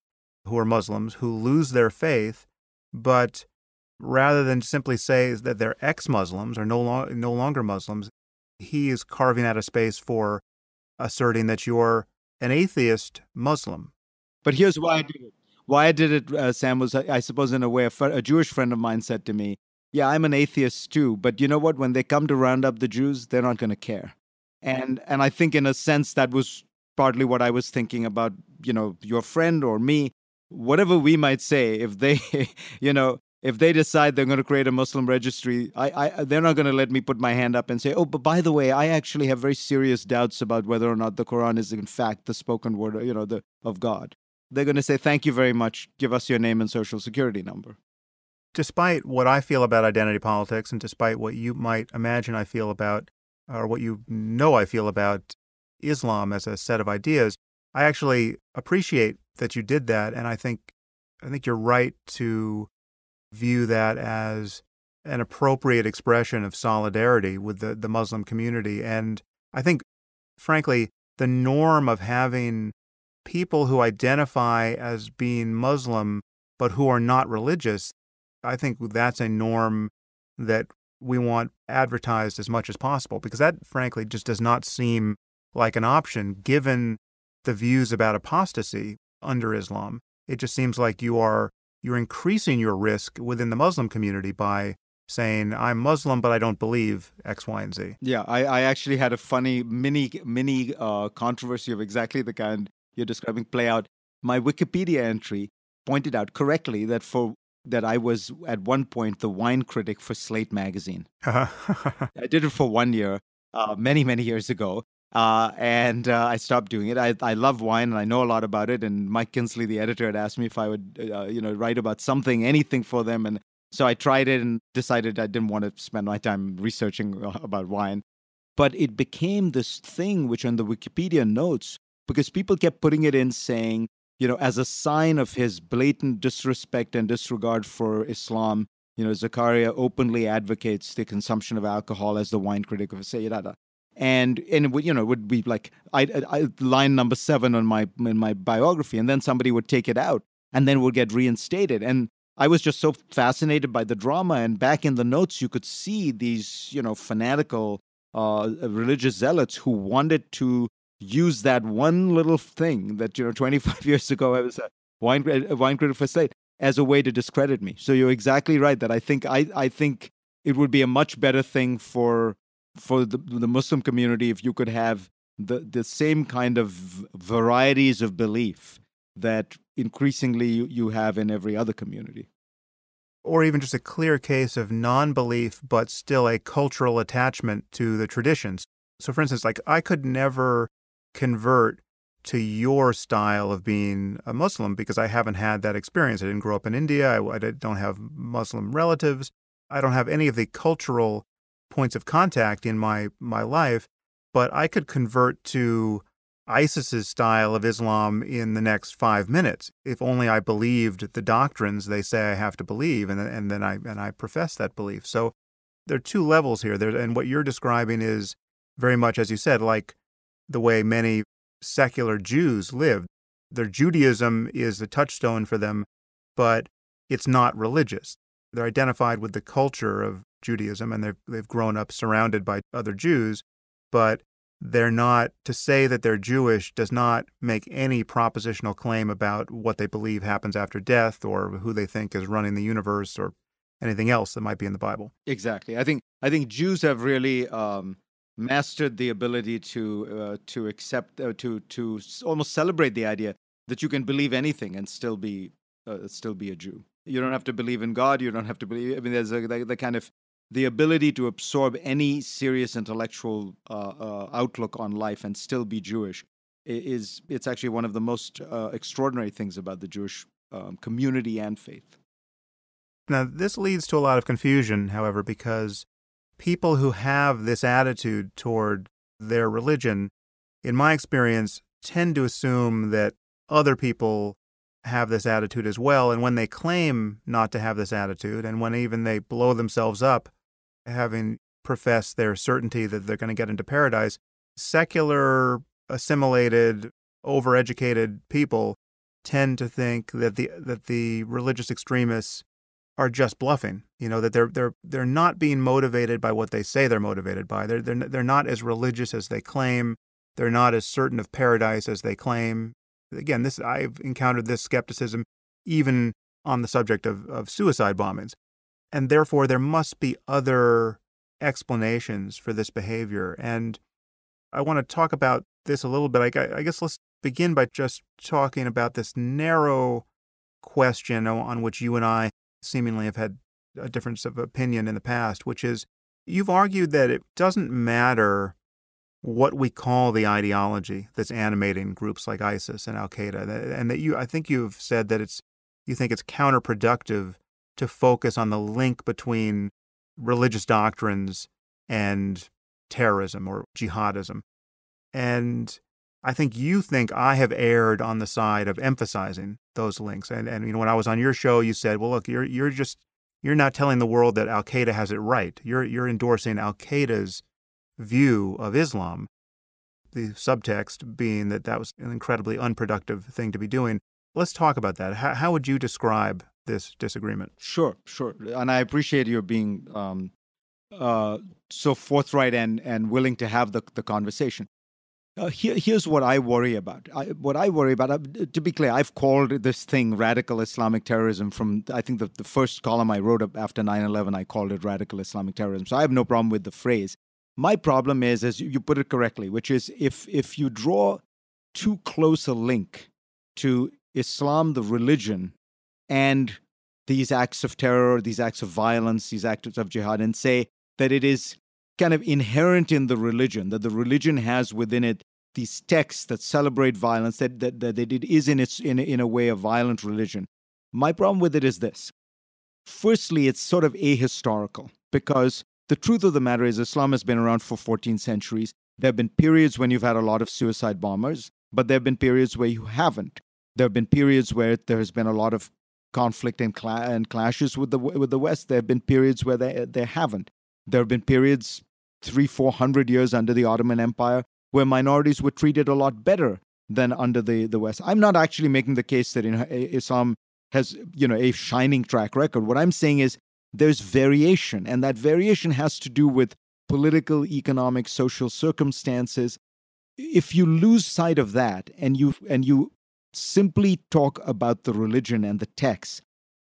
who are Muslims, who lose their faith, but rather than simply say that they're ex-Muslims or no, lo- no longer Muslims, he is carving out a space for asserting that you're an atheist Muslim. But here's why I did it. Why I did it, uh, Sam, was, I, I suppose, in a way, a, fr- a Jewish friend of mine said to me, yeah, I'm an atheist too, but you know what? When they come to round up the Jews, they're not going to care. And and I think in a sense that was partly what I was thinking about, you know, your friend or me. Whatever we might say, if they, you know, if they decide they're going to create a Muslim registry, I, I, they're not going to let me put my hand up and say, oh, but by the way, I actually have very serious doubts about whether or not the Quran is in fact the spoken word, you know, the, of God. They're going to say, thank you very much. Give us your name and social security number. Despite what I feel about identity politics and despite what you might imagine I feel about, or what you know I feel about Islam as a set of ideas, I actually appreciate that you did that, and I think I think you're right to view that as an appropriate expression of solidarity with the, the Muslim community. And I think, frankly, the norm of having people who identify as being Muslim but who are not religious, I think that's a norm that we want advertised as much as possible, because that, frankly, just does not seem like an option given the views about apostasy under Islam. It just seems like you are you're increasing your risk within the Muslim community by saying, I'm Muslim, but I don't believe X, Y, and Z. Yeah, I, I actually had a funny mini, mini uh, controversy of exactly the kind you're describing play out. My Wikipedia entry pointed out correctly that for that I was at one point the wine critic for Slate magazine. I did it for one year, uh, many, many years ago. Uh, and uh, I stopped doing it. I, I love wine, and I know a lot about it. And Mike Kinsley, the editor, had asked me if I would, uh, you know, write about something, anything for them. And so I tried it and decided I didn't want to spend my time researching about wine. But it became this thing which on the Wikipedia notes, because people kept putting it in saying, you know, as a sign of his blatant disrespect and disregard for Islam, you know, Zakaria openly advocates the consumption of alcohol as the wine critic of Sayyidada. And and it would, you know, it would be like I, I, line number seven on my in my biography, and then somebody would take it out, and then it would get reinstated. And I was just so fascinated by the drama. And back in the notes, you could see these, you know, fanatical uh, religious zealots who wanted to use that one little thing that, you know, twenty-five years ago I was a wine wine critic for Slate as a way to discredit me. So you're exactly right that I think I I think it would be a much better thing for. for the, the Muslim community if you could have the, the same kind of varieties of belief that increasingly you, you have in every other community. Or even just a clear case of non-belief, but still a cultural attachment to the traditions. So for instance, like I could never convert to your style of being a Muslim because I haven't had that experience. I didn't grow up in India. I, I don't have Muslim relatives. I don't have any of the cultural points of contact in my, my life, but I could convert to ISIS's style of Islam in the next five minutes if only I believed the doctrines they say I have to believe, and and then I and I profess that belief. So there are two levels here. There, and what you're describing is very much, as you said, like the way many secular Jews live. Their Judaism is the touchstone for them, but it's not religious. They're identified with the culture of Judaism, and they've they've grown up surrounded by other Jews, but they're not, to say that they're Jewish does not make any propositional claim about what they believe happens after death or who they think is running the universe or anything else that might be in the Bible. Exactly. I think I think Jews have really um, mastered the ability to uh, to accept uh, to to almost celebrate the idea that you can believe anything and still be uh, still be a Jew. You don't have to believe in God. You don't have to believe. I mean, there's a, the, the kind of the ability to absorb any serious intellectual uh, uh, outlook on life and still be Jewish is it's actually one of the most uh, extraordinary things about the Jewish um, community and faith. Now, this leads to a lot of confusion, however, because people who have this attitude toward their religion, in my experience, tend to assume that other people have this attitude as well. And when they claim not to have this attitude, and when even they blow themselves up, having professed their certainty that they're going to get into paradise, secular, assimilated, overeducated people tend to think that the that the religious extremists are just bluffing. You know, that they're they're they're not being motivated by what they say they're motivated by. They're they're they're not as religious as they claim. They're not as certain of paradise as they claim. Again, this I've encountered this skepticism even on the subject of, of suicide bombings. And therefore, there must be other explanations for this behavior. And I want to talk about this a little bit. I, I guess let's begin by just talking about this narrow question on which you and I seemingly have had a difference of opinion in the past, which is you've argued that it doesn't matter what we call the ideology that's animating groups like ISIS and Al-Qaeda, and that you, I think you've said that it's, you think it's counterproductive to focus on the link between religious doctrines and terrorism or jihadism. And I think you think I have erred on the side of emphasizing those links. And, and you know, when I was on your show, you said, well, look, you're you're just you're not telling the world that Al-Qaeda has it right. You're you're endorsing Al-Qaeda's view of Islam, the subtext being that that was an incredibly unproductive thing to be doing. Let's talk about that. How, how would you describe this disagreement? Sure, sure. And I appreciate your being um, uh, so forthright and, and willing to have the, the conversation. Uh, here, here's what I worry about. I, what I worry about, uh, to be clear, I've called this thing radical Islamic terrorism from, I think, the, the first column I wrote up after nine eleven, I called it radical Islamic terrorism. So I have no problem with the phrase. My problem is, as you put it correctly, which is if if you draw too close a link to Islam, the religion, and these acts of terror, these acts of violence, these acts of jihad, and say that it is kind of inherent in the religion, that the religion has within it these texts that celebrate violence, that that, that it is in its in, in a way a violent religion. My problem with it is this. Firstly, it's sort of ahistorical, because the truth of the matter is Islam has been around for fourteen centuries. There have been periods when you've had a lot of suicide bombers, but there have been periods where you haven't. There have been periods where there has been a lot of conflict and, cl- and clashes with the with the West. There have been periods where there, there haven't. There have been periods, three, four hundred years under the Ottoman Empire, where minorities were treated a lot better than under the, the West. I'm not actually making the case that in, Islam has, you know, a shining track record. What I'm saying is, there's variation, and that variation has to do with political, economic, social circumstances. If you lose sight of that and you and you simply talk about the religion and the texts,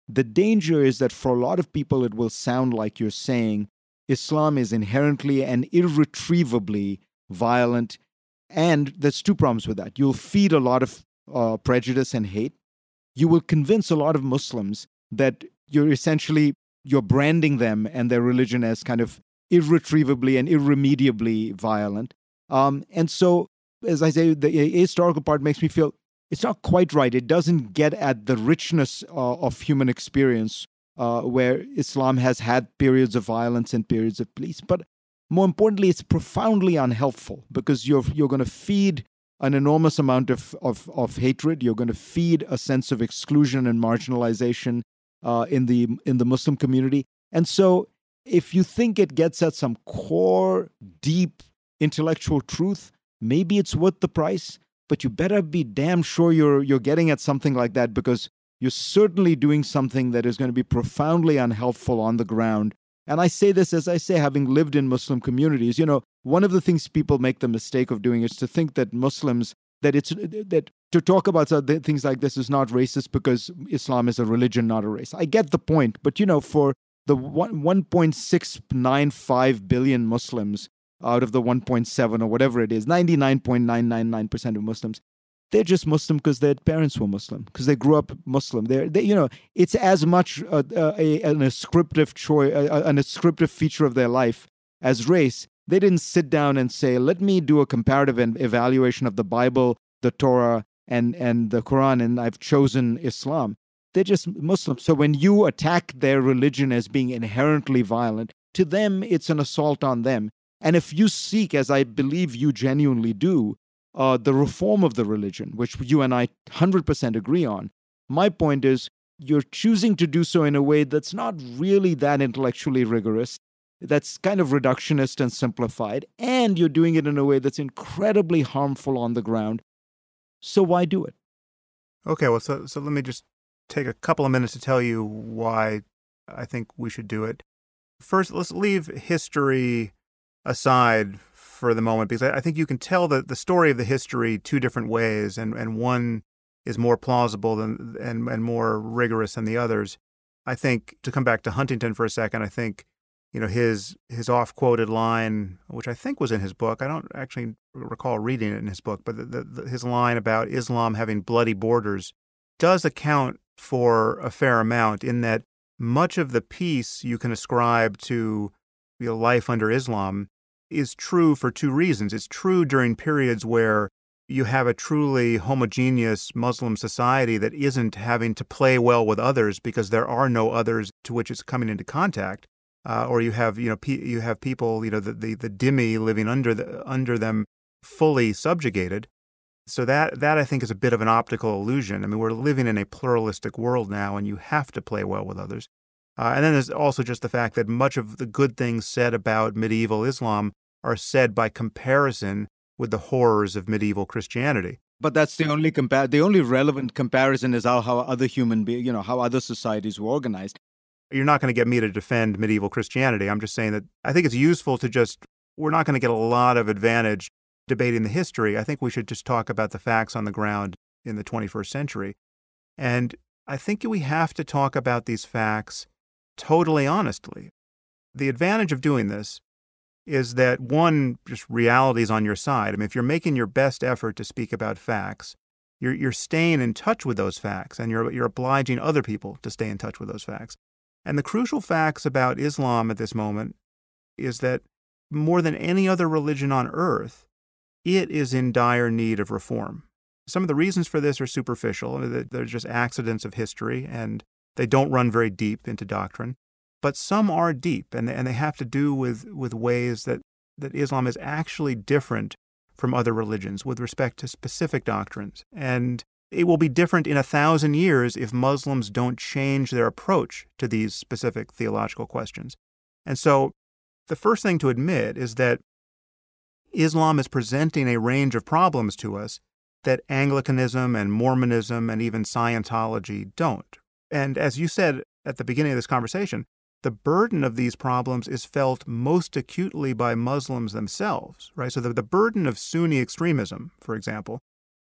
the danger is that for a lot of people it will sound like you're saying Islam is inherently and irretrievably violent, and there's two problems with that. You'll feed a lot of uh, prejudice and hate. You will convince a lot of Muslims that you're essentially you're branding them and their religion as kind of irretrievably and irremediably violent. Um, and so, as I say, the historical part makes me feel it's not quite right. It doesn't get at the richness uh, of human experience uh, where Islam has had periods of violence and periods of peace. But more importantly, it's profoundly unhelpful because you're you're going to feed an enormous amount of, of, of hatred. You're going to feed a sense of exclusion and marginalization Uh, in the in the Muslim community. And so if you think it gets at some core, deep intellectual truth, maybe it's worth the price, but you better be damn sure you're you're getting at something like that, because you're certainly doing something that is going to be profoundly unhelpful on the ground And I say this, as I say, having lived in Muslim communities, you know, one of the things people make the mistake of doing is to think that Muslims, that it's that to talk about things like this is not racist because Islam is a religion, not a race. I get the point. But, you know, for the one point six nine five billion Muslims out of the one point seven or whatever it is, ninety-nine point nine nine nine percent of Muslims, they're just Muslim because their parents were Muslim, because they grew up Muslim. They're, they, you know, it's as much a, a, an ascriptive choice, an ascriptive feature of their life as race. They didn't sit down and say, "Let me do a comparative evaluation of the Bible, the Torah, and and the Quran, and I've chosen Islam." They're just Muslim. So when you attack their religion as being inherently violent, to them it's an assault on them. And if you seek, as I believe you genuinely do, Uh, the reform of the religion, which you and I one hundred percent agree on, my point is you're choosing to do so in a way that's not really that intellectually rigorous, that's kind of reductionist and simplified, and you're doing it in a way that's incredibly harmful on the ground. So why do it? Okay, well, so so let me just take a couple of minutes to tell you why I think we should do it. First, let's leave history aside for the moment, because I think you can tell the, the story of the history two different ways, and, and one is more plausible than and, and more rigorous than the others. I think, to come back to Huntington for a second, I think, you know, his his off-quoted line, which I think was in his book, I don't actually recall reading it in his book, but the, the, his line about Islam having bloody borders does account for a fair amount, in that much of the peace you can ascribe to, you know, life under Islam is true for two reasons. It's true during periods where you have a truly homogeneous Muslim society that isn't having to play well with others because there are no others to which it's coming into contact, uh, or you have you know pe- you have people you know the the, the dhimmi living under the, under them fully subjugated. So that that I think is a bit of an optical illusion. I mean, we're living in a pluralistic world now, and you have to play well with others. Uh, and then there's also just the fact that much of the good things said about medieval Islam are said by comparison with the horrors of medieval Christianity. But that's the only compar- the only relevant comparison is how, how other human be- you know, how other societies were organized. You're not going to get me to defend medieval Christianity. I'm just saying that I think it's useful to just, we're not going to get a lot of advantage debating the history. I think we should just talk about the facts on the ground in the twenty-first century. And I think we have to talk about these facts totally honestly. The advantage of doing this is that, one, just reality is on your side. I mean, if you're making your best effort to speak about facts, you're you're staying in touch with those facts, and you're you're obliging other people to stay in touch with those facts. And the crucial facts about Islam at this moment is that more than any other religion on earth, it is in dire need of reform. Some of the reasons for this are superficial. They're just accidents of history, and they don't run very deep into doctrine, but some are deep, and they, and they have to do with, with ways that, that Islam is actually different from other religions with respect to specific doctrines. And it will be different in a thousand years if Muslims don't change their approach to these specific theological questions. And so the first thing to admit is that Islam is presenting a range of problems to us that Anglicanism and Mormonism and even Scientology don't. And as you said at the beginning of this conversation, the burden of these problems is felt most acutely by Muslims themselves, right? So the, the burden of Sunni extremism, for example,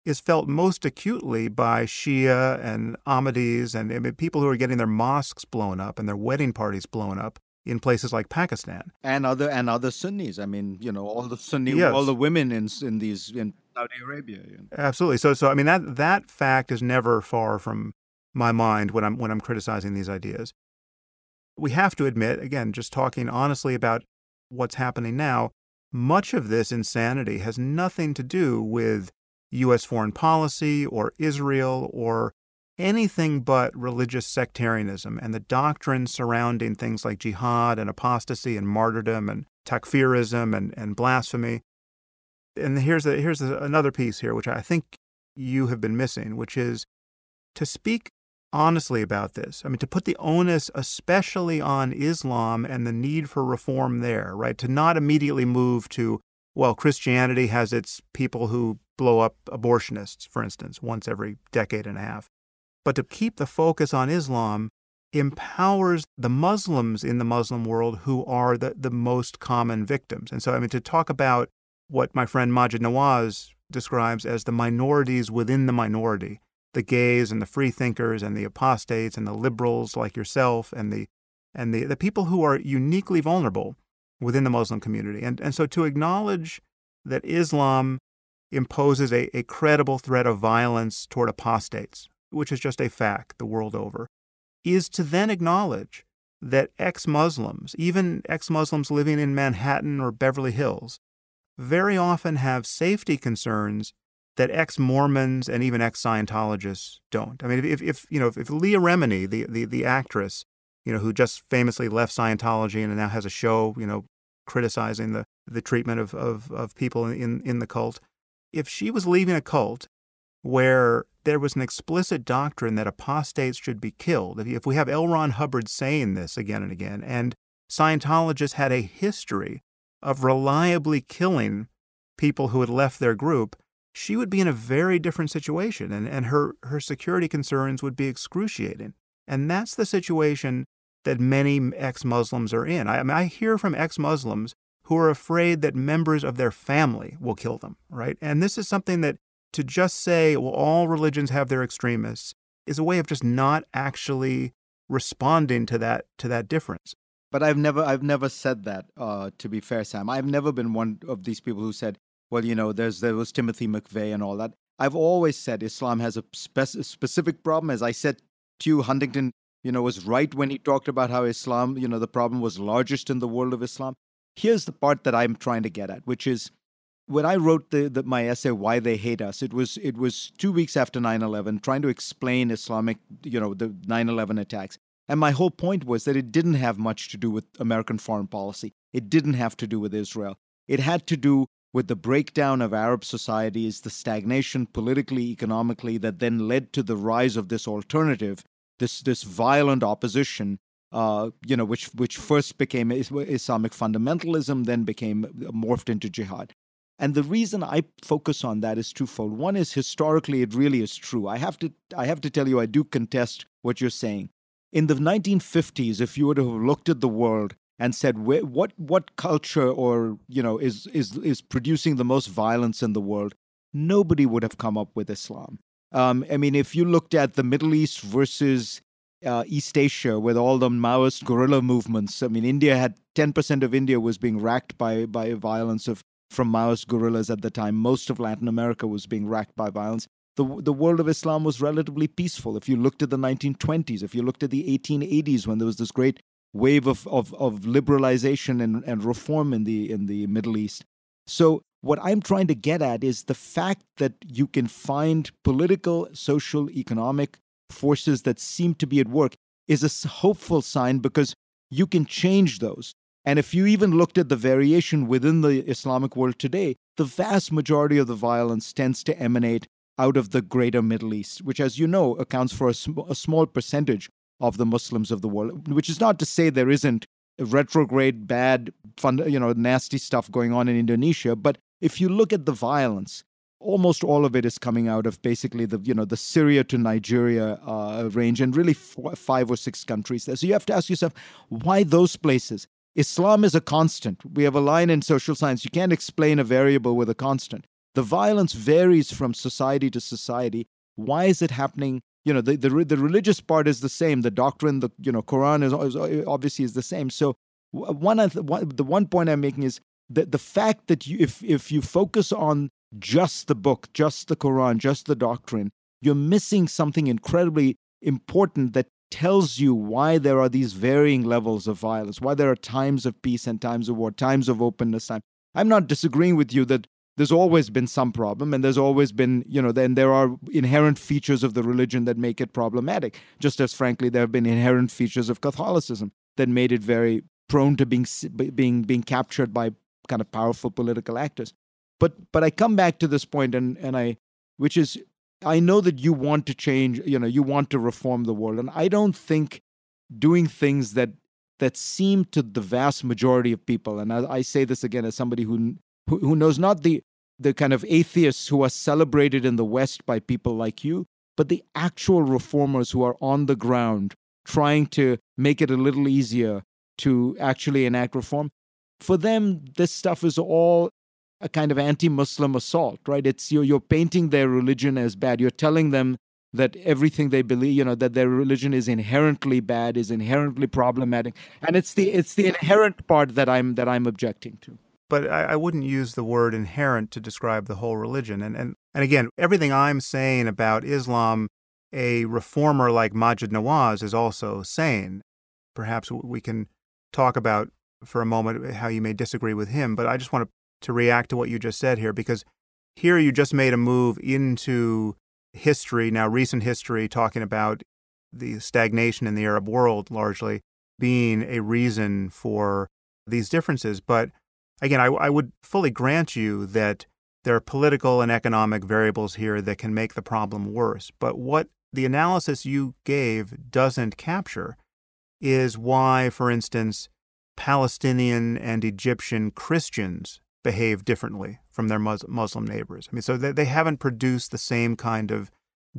is felt most acutely by Shia and Ahmadis and, and people who are getting their mosques blown up and their wedding parties blown up in places like Pakistan. And other and other Sunnis. I mean, you know, all the Sunni, yes. all the women in in these in Saudi Arabia. You know. Absolutely. So so I mean that that fact is never far from my mind when I'm when I'm criticizing these ideas. We have to admit, again, just talking honestly about what's happening now, much of this insanity has nothing to do with U S foreign policy or Israel or anything but religious sectarianism and the doctrines surrounding things like jihad and apostasy and martyrdom and takfirism and, and blasphemy. And here's the, here's the, another piece here, which I think you have been missing, which is to speak honestly about this. I mean, to put the onus especially on Islam and the need for reform there, right? To not immediately move to, well, Christianity has its people who blow up abortionists, for instance, once every decade and a half. But to keep the focus on Islam empowers the Muslims in the Muslim world who are the, the most common victims. And so, I mean, to talk about what my friend Majid Nawaz describes as the minorities within the minority, the gays and the free thinkers and the apostates and the liberals like yourself and the and the, the people who are uniquely vulnerable within the Muslim community. And, and so to acknowledge that Islam imposes a, a credible threat of violence toward apostates, which is just a fact the world over, is to then acknowledge that ex-Muslims, even ex-Muslims living in Manhattan or Beverly Hills, very often have safety concerns that ex-Mormons and even ex-Scientologists don't. I mean, if, if you know, if, if Leah Remini, the, the the actress, you know, who just famously left Scientology and now has a show, you know, criticizing the, the treatment of, of, of people in, in the cult, if she was leaving a cult where there was an explicit doctrine that apostates should be killed, if we have L. Ron Hubbard saying this again and again, and Scientologists had a history of reliably killing people who had left their group, she would be in a very different situation, and, and her, her security concerns would be excruciating. And that's the situation that many ex-Muslims are in. I, I mean, I hear from ex-Muslims who are afraid that members of their family will kill them, right? And this is something that to just say, well, all religions have their extremists, is a way of just not actually responding to that to that difference. But I've never I've never said that, uh, to be fair, Sam. I've never been one of these people who said, well, you know, there's there was Timothy McVeigh and all that. I've always said Islam has a spe- specific problem. As I said to you, Huntington, you know, was right when he talked about how Islam, you know, the problem was largest in the world of Islam. Here's the part that I'm trying to get at, which is when I wrote the, the, my essay, Why They Hate Us, it was it was two weeks after nine eleven, trying to explain Islamic, you know, the nine eleven attacks. And my whole point was that it didn't have much to do with American foreign policy. It didn't have to do with Israel. It had to do with the breakdown of Arab societies, the stagnation politically, economically, that then led to the rise of this alternative, this this violent opposition, uh, you know, which which first became Islamic fundamentalism, then became morphed into jihad. And the reason I focus on that is twofold. One is historically, it really is true. I have to I have to tell you, I do contest what you're saying. In the nineteen fifties, if you were to have looked at the world and said, what what culture or you know is is is producing the most violence in the world, nobody would have come up with Islam. Um, I mean, if you looked at the Middle East versus uh, East Asia with all the Maoist guerrilla movements, I mean, India had ten percent of India was being racked by by violence of from Maoist guerrillas at the time. Most of Latin America was being racked by violence. The the world of Islam was relatively peaceful. If you looked at the nineteen twenties, if you looked at the eighteen eighties when there was this great wave of, of, of liberalization and, and reform in the in the Middle East. So what I'm trying to get at is the fact that you can find political, social, economic forces that seem to be at work is a hopeful sign because you can change those. And if you even looked at the variation within the Islamic world today, the vast majority of the violence tends to emanate out of the greater Middle East, which, as you know, accounts for a, sm- a small percentage of the Muslims of the world, which is not to say there isn't retrograde, bad, fun, you know, nasty stuff going on in Indonesia. But if you look at the violence, almost all of it is coming out of basically the, you know, the Syria to Nigeria uh, range and really four, five or six countries there. So you have to ask yourself, why those places? Islam is a constant. We have a line in social science. You can't explain a variable with a constant. The violence varies from society to society. Why is it happening? You know, the, the the religious part is the same. The doctrine, the you know, Quran is, is obviously is the same. So one of the one, the one point I'm making is that the fact that you, if if you focus on just the book, just the Quran, just the doctrine, you're missing something incredibly important that tells you why there are these varying levels of violence, why there are times of peace and times of war, times of openness. Time. I'm not disagreeing with you that there's always been some problem, and there's always been, you know, then there are inherent features of the religion that make it problematic, just as, frankly, there have been inherent features of Catholicism that made it very prone to being being being captured by kind of powerful political actors. But but I come back to this point, and, and I, which is, I know that you want to change, you know, you want to reform the world, and I don't think doing things that that seem to the vast majority of people, and I, I say this again as somebody who who knows not the, the kind of atheists who are celebrated in the West by people like you, but the actual reformers who are on the ground trying to make it a little easier to actually enact reform. For them, this stuff is all a kind of anti-Muslim assault, right? It's you're, you're painting their religion as bad. You're telling them that everything they believe, you know, that their religion is inherently bad, is inherently problematic, and it's the it's the inherent part that I'm that I'm objecting to. But I, I wouldn't use the word inherent to describe the whole religion. And and and again, everything I'm saying about Islam, a reformer like Majid Nawaz is also saying. Perhaps we can talk about for a moment how you may disagree with him, but I just want to to react to what you just said here, because here you just made a move into history, now recent history, talking about the stagnation in the Arab world largely being a reason for these differences. But again, I, I would fully grant you that there are political and economic variables here that can make the problem worse. But what the analysis you gave doesn't capture is why, for instance, Palestinian and Egyptian Christians behave differently from their Muslim neighbors. I mean, so they haven't produced the same kind of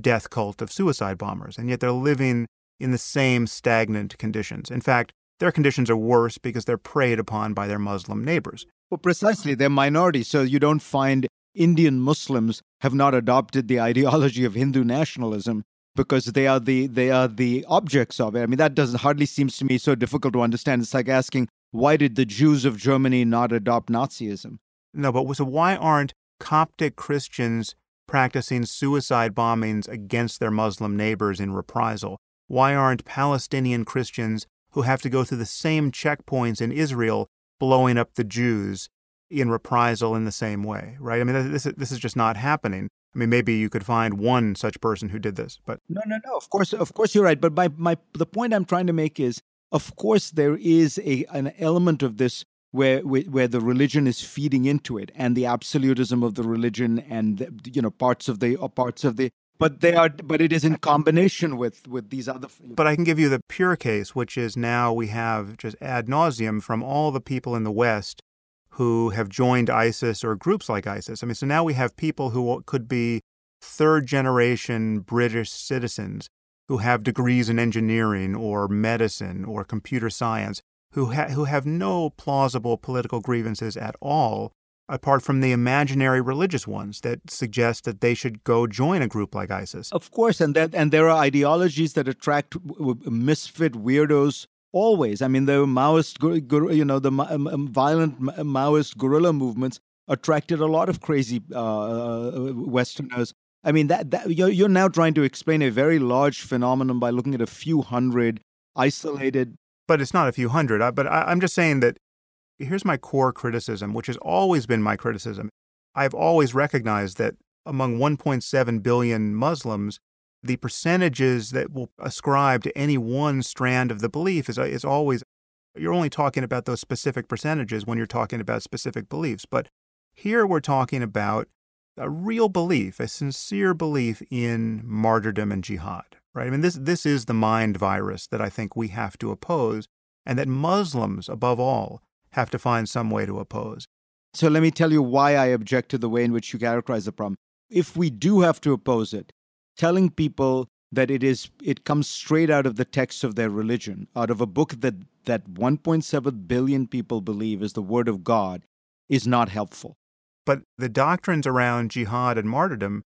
death cult of suicide bombers, and yet they're living in the same stagnant conditions. In fact, their conditions are worse because they're preyed upon by their Muslim neighbors. Well, precisely. They're minorities, so you don't find Indian Muslims have not adopted the ideology of Hindu nationalism because they are the they are the objects of it. I mean, that doesn't hardly seems to me so difficult to understand. It's like asking, why did the Jews of Germany not adopt Nazism? No, but so why aren't Coptic Christians practicing suicide bombings against their Muslim neighbors in reprisal? Why aren't Palestinian Christians who have to go through the same checkpoints in Israel blowing up the Jews in reprisal in the same way, right? I mean, this, this is just not happening. I mean, maybe you could find one such person who did this, but... No, no, no, of course, of course you're right. But my, my the point I'm trying to make is, of course, there is a an element of this where, where where the religion is feeding into it, and the absolutism of the religion, and you know parts of the or parts of the. But they are. But it is in combination with with these other. But I can give you the pure case, which is now we have just ad nauseum from all the people in the West who have joined ISIS or groups like ISIS. I mean, so now we have people who could be third generation British citizens who have degrees in engineering or medicine or computer science, who ha- who have no plausible political grievances at all, apart from the imaginary religious ones that suggest that they should go join a group like ISIS. Of course, and that, and there are ideologies that attract w- w- misfit weirdos always. I mean, the Maoist, gu- you know, the ma- um, violent ma- Maoist guerrilla movements attracted a lot of crazy uh, Westerners. I mean, that, that you're, you're now trying to explain a very large phenomenon by looking at a few hundred isolated. But it's not a few hundred. I, but I, I'm just saying that here's my core criticism, which has always been my criticism. I've always recognized that among one point seven billion Muslims, the percentages that will ascribe to any one strand of the belief is is always, you're only talking about those specific percentages when you're talking about specific beliefs. But here we're talking about a real belief, a sincere belief in martyrdom and jihad, right? I mean, this this is the mind virus that I think we have to oppose, and that Muslims, above all, have to find some way to oppose. So let me tell you why I object to the way in which you characterize the problem. If we do have to oppose it, telling people that it is it comes straight out of the text of their religion, out of a book that, that one point seven billion people believe is the word of God, is not helpful. But the doctrines around jihad and martyrdom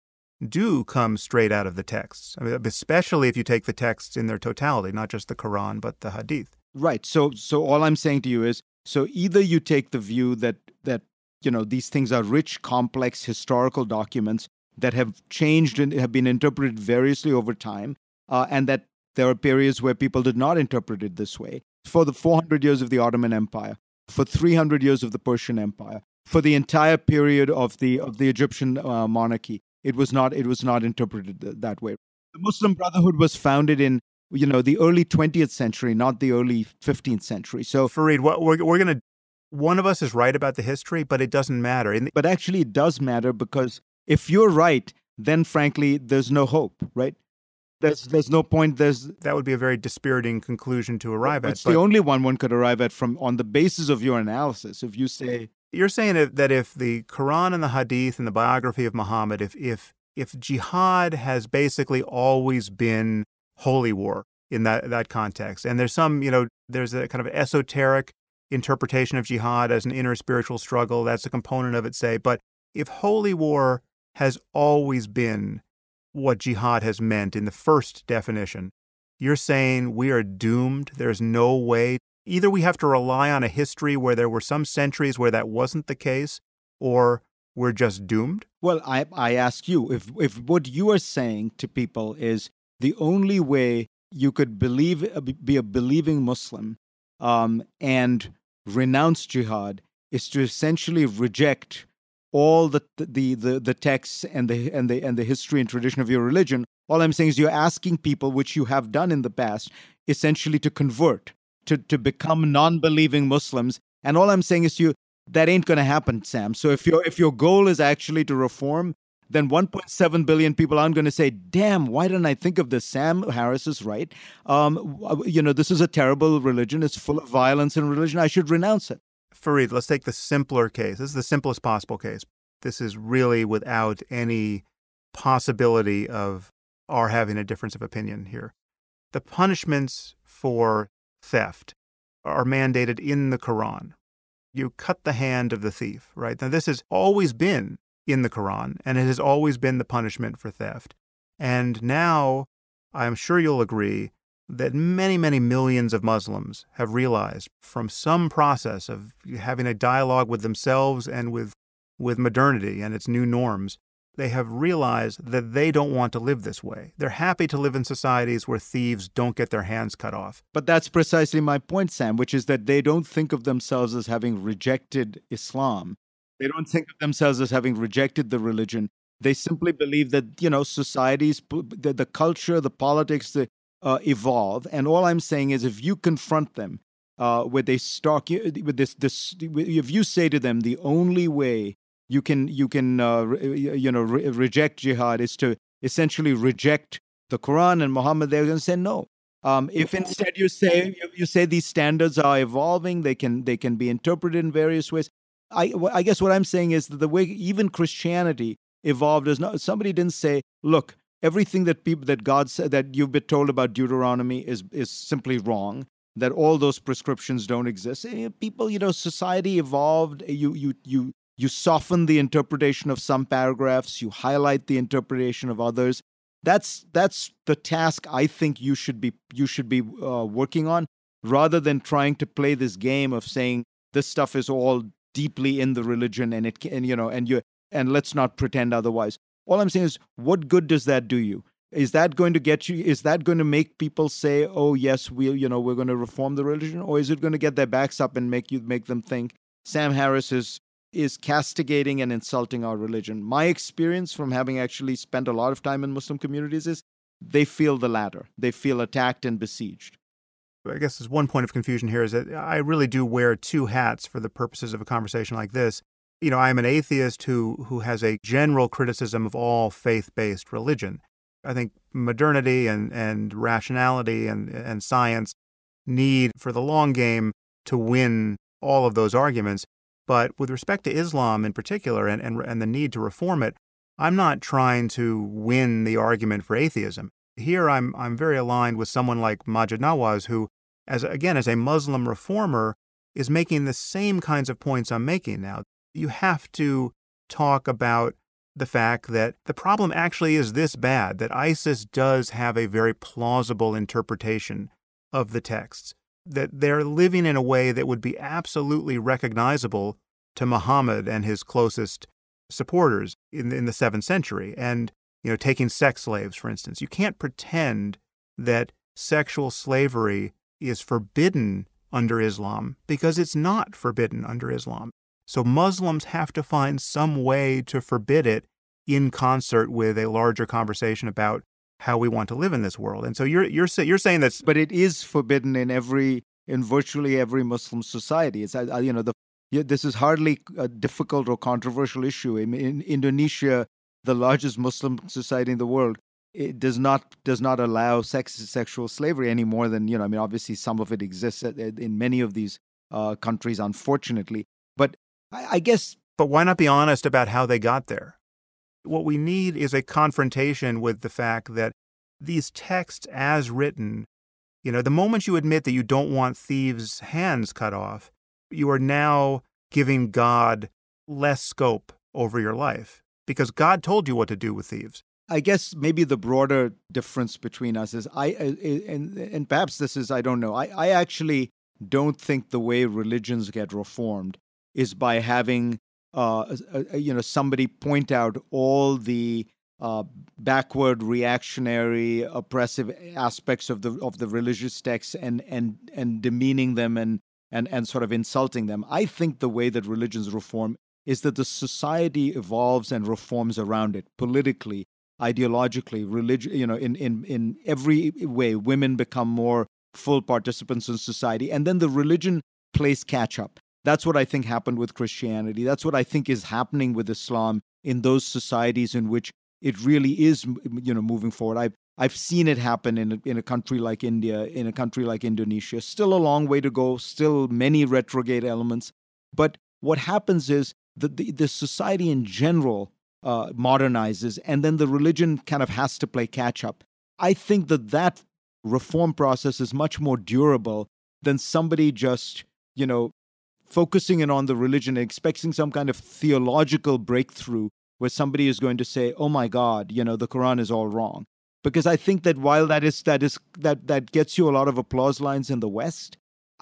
do come straight out of the texts, I mean, especially if you take the texts in their totality, not just the Quran, but the Hadith. Right. So so all I'm saying to you is, so either you take the view that, that you know, these things are rich, complex, historical documents that have changed and have been interpreted variously over time, uh, and that there are periods where people did not interpret it this way. For the four hundred years of the Ottoman Empire, for three hundred years of the Persian Empire, for the entire period of the of the Egyptian uh, monarchy, it was not it was not interpreted th- that way. The Muslim Brotherhood was founded in you know the early twentieth century, not the early fifteenth century. So, Fareed, what we're we're gonna one of us is right about the history, but it doesn't matter. And, but actually, it does matter, because if you're right, then frankly, there's no hope, right? There's there's no point. There's that would be a very dispiriting conclusion to arrive at. It's the only one one could arrive at from on the basis of your analysis. If you say. You're saying that if the Quran and the Hadith and the biography of Muhammad, if if if jihad has basically always been holy war, in that that context. And there's some, you know, there's a kind of esoteric interpretation of jihad as an inner spiritual struggle. That's a component of it, say. But if holy war has always been what jihad has meant in the first definition, you're saying we are doomed. There's no way. Either we have to rely on a history where there were some centuries where that wasn't the case, or we're just doomed? Well, I I ask you, if if what you are saying to people is the only way you could believe be a believing Muslim um, and renounce jihad is to essentially reject all the the the, the texts and the and the and the history and tradition of your religion. All I'm saying is you're asking people, which you have done in the past, essentially to convert, to to become non-believing Muslims. And all I'm saying is you. That ain't going to happen, Sam. So if your if your goal is actually to reform, then one point seven billion people aren't going to say, "Damn, why didn't I think of this?" Sam Harris is right. Um, you know, this is a terrible religion. It's full of violence and religion. I should renounce it. Fareed, let's take the simpler case. This is the simplest possible case. This is really without any possibility of our having a difference of opinion here. The punishments for theft are mandated in the Quran. You cut the hand of the thief, right? Now, this has always been in the Quran, and it has always been the punishment for theft. And now, I'm sure you'll agree that many, many millions of Muslims have realized from some process of having a dialogue with themselves and with, with modernity and its new norms, they have realized that they don't want to live this way. They're happy to live in societies where thieves don't get their hands cut off. But that's precisely my point, Sam, which is that they don't think of themselves as having rejected Islam. They don't think of themselves as having rejected the religion. They simply believe that, you know, societies, the, the culture, the politics the, uh, evolve. And all I'm saying is if you confront them uh, with a stark, with this, this, if you say to them, the only way You can you can uh, re- you know re- reject jihad is to essentially reject the Quran and Muhammad. They're going to say no. Um, if instead you say you say these standards are evolving, they can they can be interpreted in various ways. I, I guess what I'm saying is that the way even Christianity evolved is not. Somebody didn't say, look, everything that people that God said that you've been told about Deuteronomy is is simply wrong. That all those prescriptions don't exist. People, you know, society evolved. You you you. You soften the interpretation of some paragraphs. You highlight the interpretation of others. That's that's the task I think you should be you should be uh, working on, rather than trying to play this game of saying this stuff is all deeply in the religion and it and you know and you and let's not pretend otherwise. All I'm saying is, what good does that do you? Is that going to get you? Is that going to make people say, oh yes, we you know we're going to reform the religion, or is it going to get their backs up and make you make them think Sam Harris is is castigating and insulting our religion? My experience from having actually spent a lot of time in Muslim communities is they feel the latter. They feel attacked and besieged. I guess there's one point of confusion here is that I really do wear two hats for the purposes of a conversation like this. You know, I'm an atheist who who has a general criticism of all faith-based religion. I think modernity and, and rationality and, and science need, for the long game, to win all of those arguments. But with respect to Islam in particular and, and and the need to reform it, I'm not trying to win the argument for atheism. Here I'm I'm very aligned with someone like Majid Nawaz, who, as again, as a Muslim reformer, is making the same kinds of points I'm making now. You have to talk about the fact that the problem actually is this bad, that ISIS does have a very plausible interpretation of the texts, that they're living in a way that would be absolutely recognizable to Muhammad and his closest supporters in the, in the seventh century. And, you know, taking sex slaves, for instance. You can't pretend that sexual slavery is forbidden under Islam because it's not forbidden under Islam. So Muslims have to find some way to forbid it in concert with a larger conversation about how we want to live in this world. And so you're you're you're saying that's... But it is forbidden in every in virtually every Muslim society. It's you know the this is hardly a difficult or controversial issue. In, in Indonesia, the largest Muslim society in the world, it does not does not allow sex sexual slavery any more than you know. I mean, obviously, some of it exists in many of these uh, countries, unfortunately. But I, I guess. But why not be honest about how they got there? What we need is a confrontation with the fact that these texts as written You know, the moment you admit that you don't want thieves' hands cut off, you are now giving God less scope over your life because God told you what to do with thieves. I guess maybe the broader difference between us is I, and, and perhaps this is, I don't know, I, I actually don't think the way religions get reformed is by having, uh, you know, somebody point out all the uh, backward, reactionary, oppressive aspects of the of the religious texts and and and demeaning them and and and sort of insulting them. I think the way that religions reform is that the society evolves and reforms around it politically, ideologically, religion, you know, in, in, in every way. Women become more full participants in society. And then the religion plays catch up. That's what I think happened with Christianity. That's what I think is happening with Islam in those societies in which it really is, you know, moving forward. I've, I've seen it happen in a, in a country like India, in a country like Indonesia. Still a long way to go, still many retrograde elements. But what happens is that the, the society in general Uh, modernizes, and then the religion kind of has to play catch-up. I think that that reform process is much more durable than somebody just, you know, focusing in on the religion and expecting some kind of theological breakthrough where somebody is going to say, oh my God, you know, the Quran is all wrong. Because I think that while that is that is that that gets you a lot of applause lines in the West,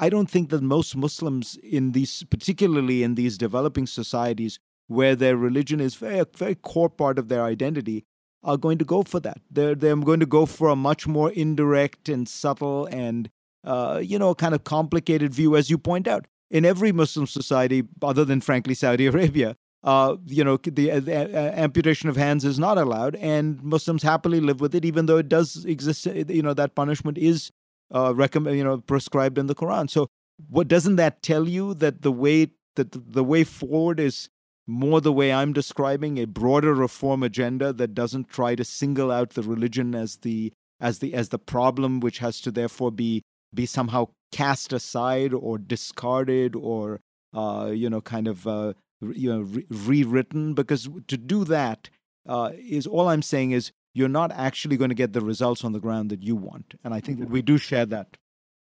I don't think that most Muslims in these, particularly in these developing societies, where their religion is very, very core part of their identity, are going to go for that. They're they're going to go for a much more indirect and subtle and uh, you know kind of complicated view, as you point out. In every Muslim society, other than frankly Saudi Arabia, uh, you know the, the uh, amputation of hands is not allowed, and Muslims happily live with it, even though it does exist. You know that punishment is uh, recommend, you know prescribed in the Quran. So, what doesn't that tell you that the way that the way forward is more the way I'm describing, a broader reform agenda that doesn't try to single out the religion as the as the as the problem, which has to therefore be be somehow cast aside or discarded or uh, you know kind of uh, you know re- rewritten? Because to do that uh, is all I'm saying is you're not actually going to get the results on the ground that you want, and I think that we do share that.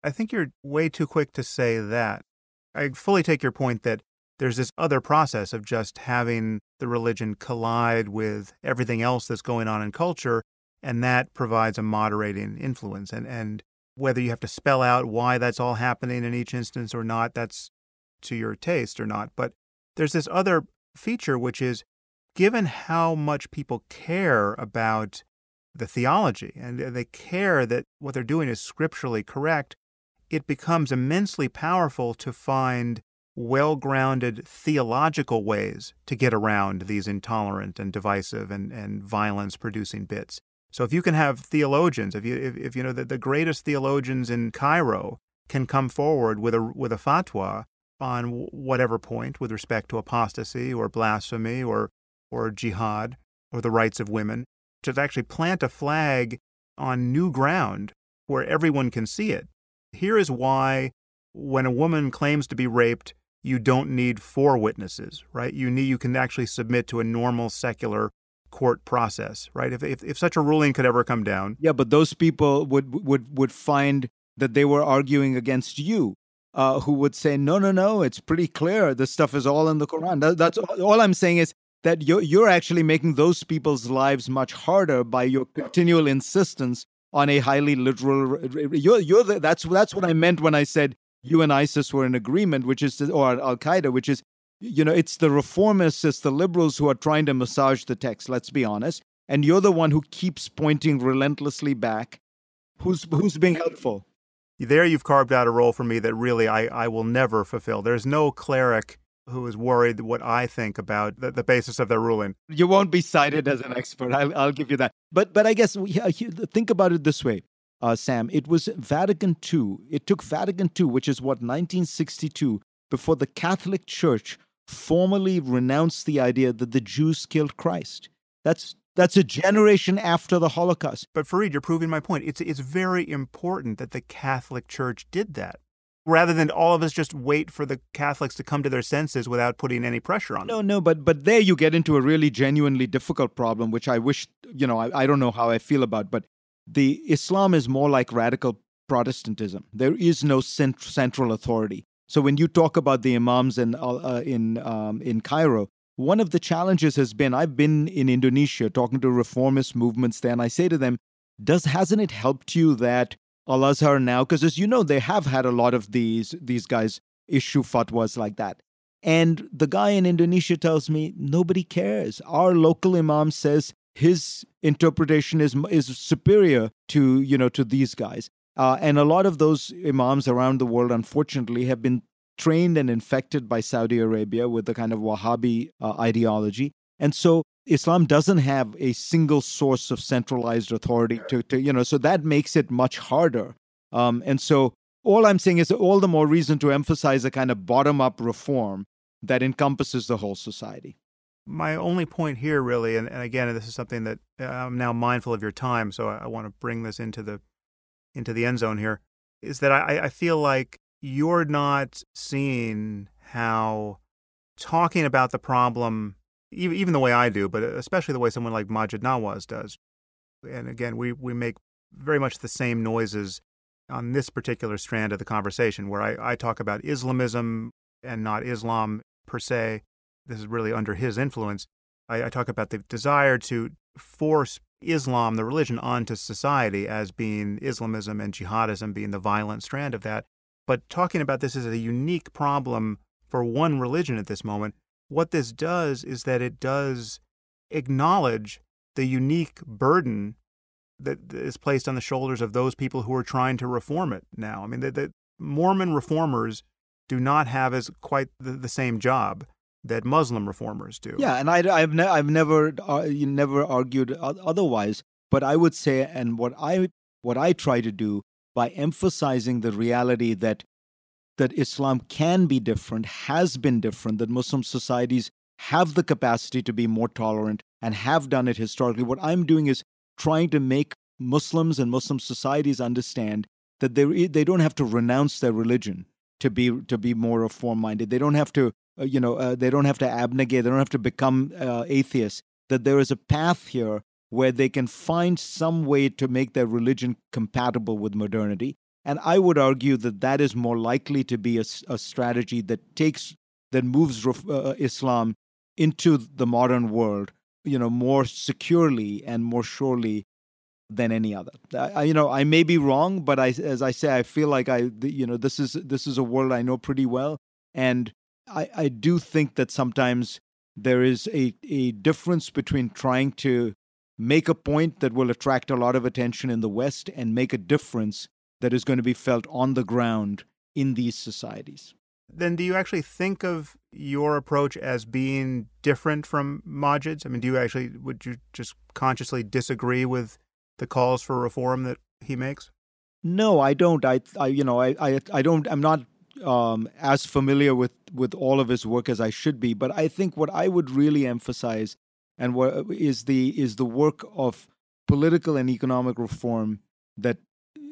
I think you're way too quick to say that. I fully take your point that there's this other process of just having the religion collide with everything else that's going on in culture, and that provides a moderating influence. And and whether you have to spell out why that's all happening in each instance or not, that's to your taste or not. But there's this other feature, which is given how much people care about the theology and they care that what they're doing is scripturally correct, it becomes immensely powerful to find well-grounded theological ways to get around these intolerant and divisive and, and violence-producing bits. So if you can have theologians, if you if, if you know that the greatest theologians in Cairo can come forward with a with a fatwa on whatever point with respect to apostasy or blasphemy or or jihad or the rights of women, to actually plant a flag on new ground where everyone can see it. Here is why, when a woman claims to be raped, you don't need four witnesses, right? You need you can actually submit to a normal secular court process, right? If if, if such a ruling could ever come down, yeah, but those people would would would find that they were arguing against you, uh, who would say, no, no, no, it's pretty clear. This stuff is all in the Quran. That, that's all, all I'm saying is that you're you're actually making those people's lives much harder by your continual insistence on a highly literal. You're you're the, that's that's what I meant when I said you and ISIS were in agreement, which is, or Al-Qaeda, which is, you know, it's the reformists, it's the liberals who are trying to massage the text, let's be honest. And you're the one who keeps pointing relentlessly back. Who's who's being helpful? There you've carved out a role for me that really I, I will never fulfill. There's no cleric who is worried what I think about the, the basis of their ruling. You won't be cited as an expert. I'll, I'll give you that. But, but I guess, we, think about it this way. Uh, Sam, it was Vatican Two. It took Vatican Two, which is what, nineteen sixty-two, before the Catholic Church formally renounced the idea that the Jews killed Christ. That's that's a generation after the Holocaust. But Fareed, you're proving my point. It's it's very important that the Catholic Church did that, rather than all of us just wait for the Catholics to come to their senses without putting any pressure on them. No, no, but but there you get into a really genuinely difficult problem, which I wish, you know, I, I don't know how I feel about, but the Islam is more like radical Protestantism. There is no cent- central authority. So when you talk about the imams in uh, in um, in Cairo, one of the challenges has been, I've been in Indonesia talking to reformist movements there, and I say to them, does hasn't it helped you that Al-Azhar now, because as you know, they have had a lot of these these guys issue fatwas like that. And the guy in Indonesia tells me, nobody cares. Our local imam says his interpretation is is superior to, you know, to these guys. Uh, and a lot of those imams around the world, unfortunately, have been trained and infected by Saudi Arabia with the kind of Wahhabi uh, ideology. And so Islam doesn't have a single source of centralized authority to, to you know, so that makes it much harder. Um, and so all I'm saying is all the more reason to emphasize a kind of bottom-up reform that encompasses the whole society. My only point here, really, and, and again, this is something that I'm now mindful of your time, so I, I want to bring this into the into the end zone here, is that I, I feel like you're not seeing how talking about the problem, even, even the way I do, but especially the way someone like Majid Nawaz does. And again, we, we make very much the same noises on this particular strand of the conversation, where I, I talk about Islamism and not Islam per se. This is really under his influence. I, I talk about the desire to force Islam, the religion, onto society as being Islamism and jihadism being the violent strand of that. But talking about this as a unique problem for one religion at this moment, what this does is that it does acknowledge the unique burden that is placed on the shoulders of those people who are trying to reform it now. I mean, the, the Mormon reformers do not have as quite the, the same job that Muslim reformers do. Yeah, and I, I've, ne- I've never uh, never argued otherwise. But I would say, and what I what I try to do by emphasizing the reality that that Islam can be different, has been different, that Muslim societies have the capacity to be more tolerant and have done it historically. What I'm doing is trying to make Muslims and Muslim societies understand that they they don't have to renounce their religion to be to be more reform-minded. They don't have to. Uh, you know, uh, they don't have to abnegate, they don't have to become uh, atheists, that there is a path here where they can find some way to make their religion compatible with modernity. And I would argue that that is more likely to be a, a strategy that takes, that moves uh, Islam into the modern world, you know, more securely and more surely than any other. I, you know, I may be wrong, but I, as I say, I feel like I, you know, this is this is a world I know pretty well, and I, I do think that sometimes there is a, a difference between trying to make a point that will attract a lot of attention in the West and make a difference that is going to be felt on the ground in these societies. Then do you actually think of your approach as being different from Majid's? I mean, do you actually, would you just consciously disagree with the calls for reform that he makes? No, I don't. I, I you know, I, I, I don't, I'm not Um, as familiar with, with all of his work as I should be, but I think what I would really emphasize and what is the is the work of political and economic reform that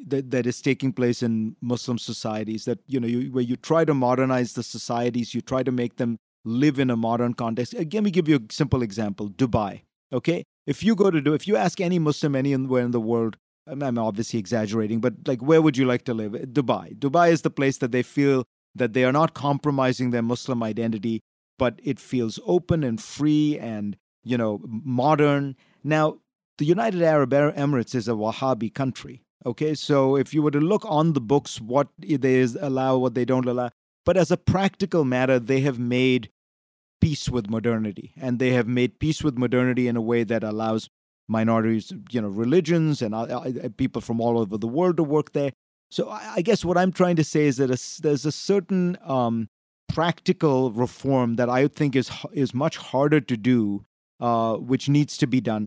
that, that is taking place in Muslim societies. That you know, you, where you try to modernize the societies, you try to make them live in a modern context. Let me give you a simple example: Dubai. Okay, if you go to if you ask any Muslim anywhere in the world. I'm obviously exaggerating, but like, where would you like to live? Dubai. Dubai is the place that they feel that they are not compromising their Muslim identity, but it feels open and free and, you know, modern. Now, the United Arab Emirates is a Wahhabi country, okay? So if you were to look on the books, what they allow, what they don't allow, but as a practical matter, they have made peace with modernity, and they have made peace with modernity in a way that allows minorities, you know, religions and uh, people from all over the world to work there. So I, I guess what I'm trying to say is that a, there's a certain um, practical reform that I think is is much harder to do, uh, which needs to be done.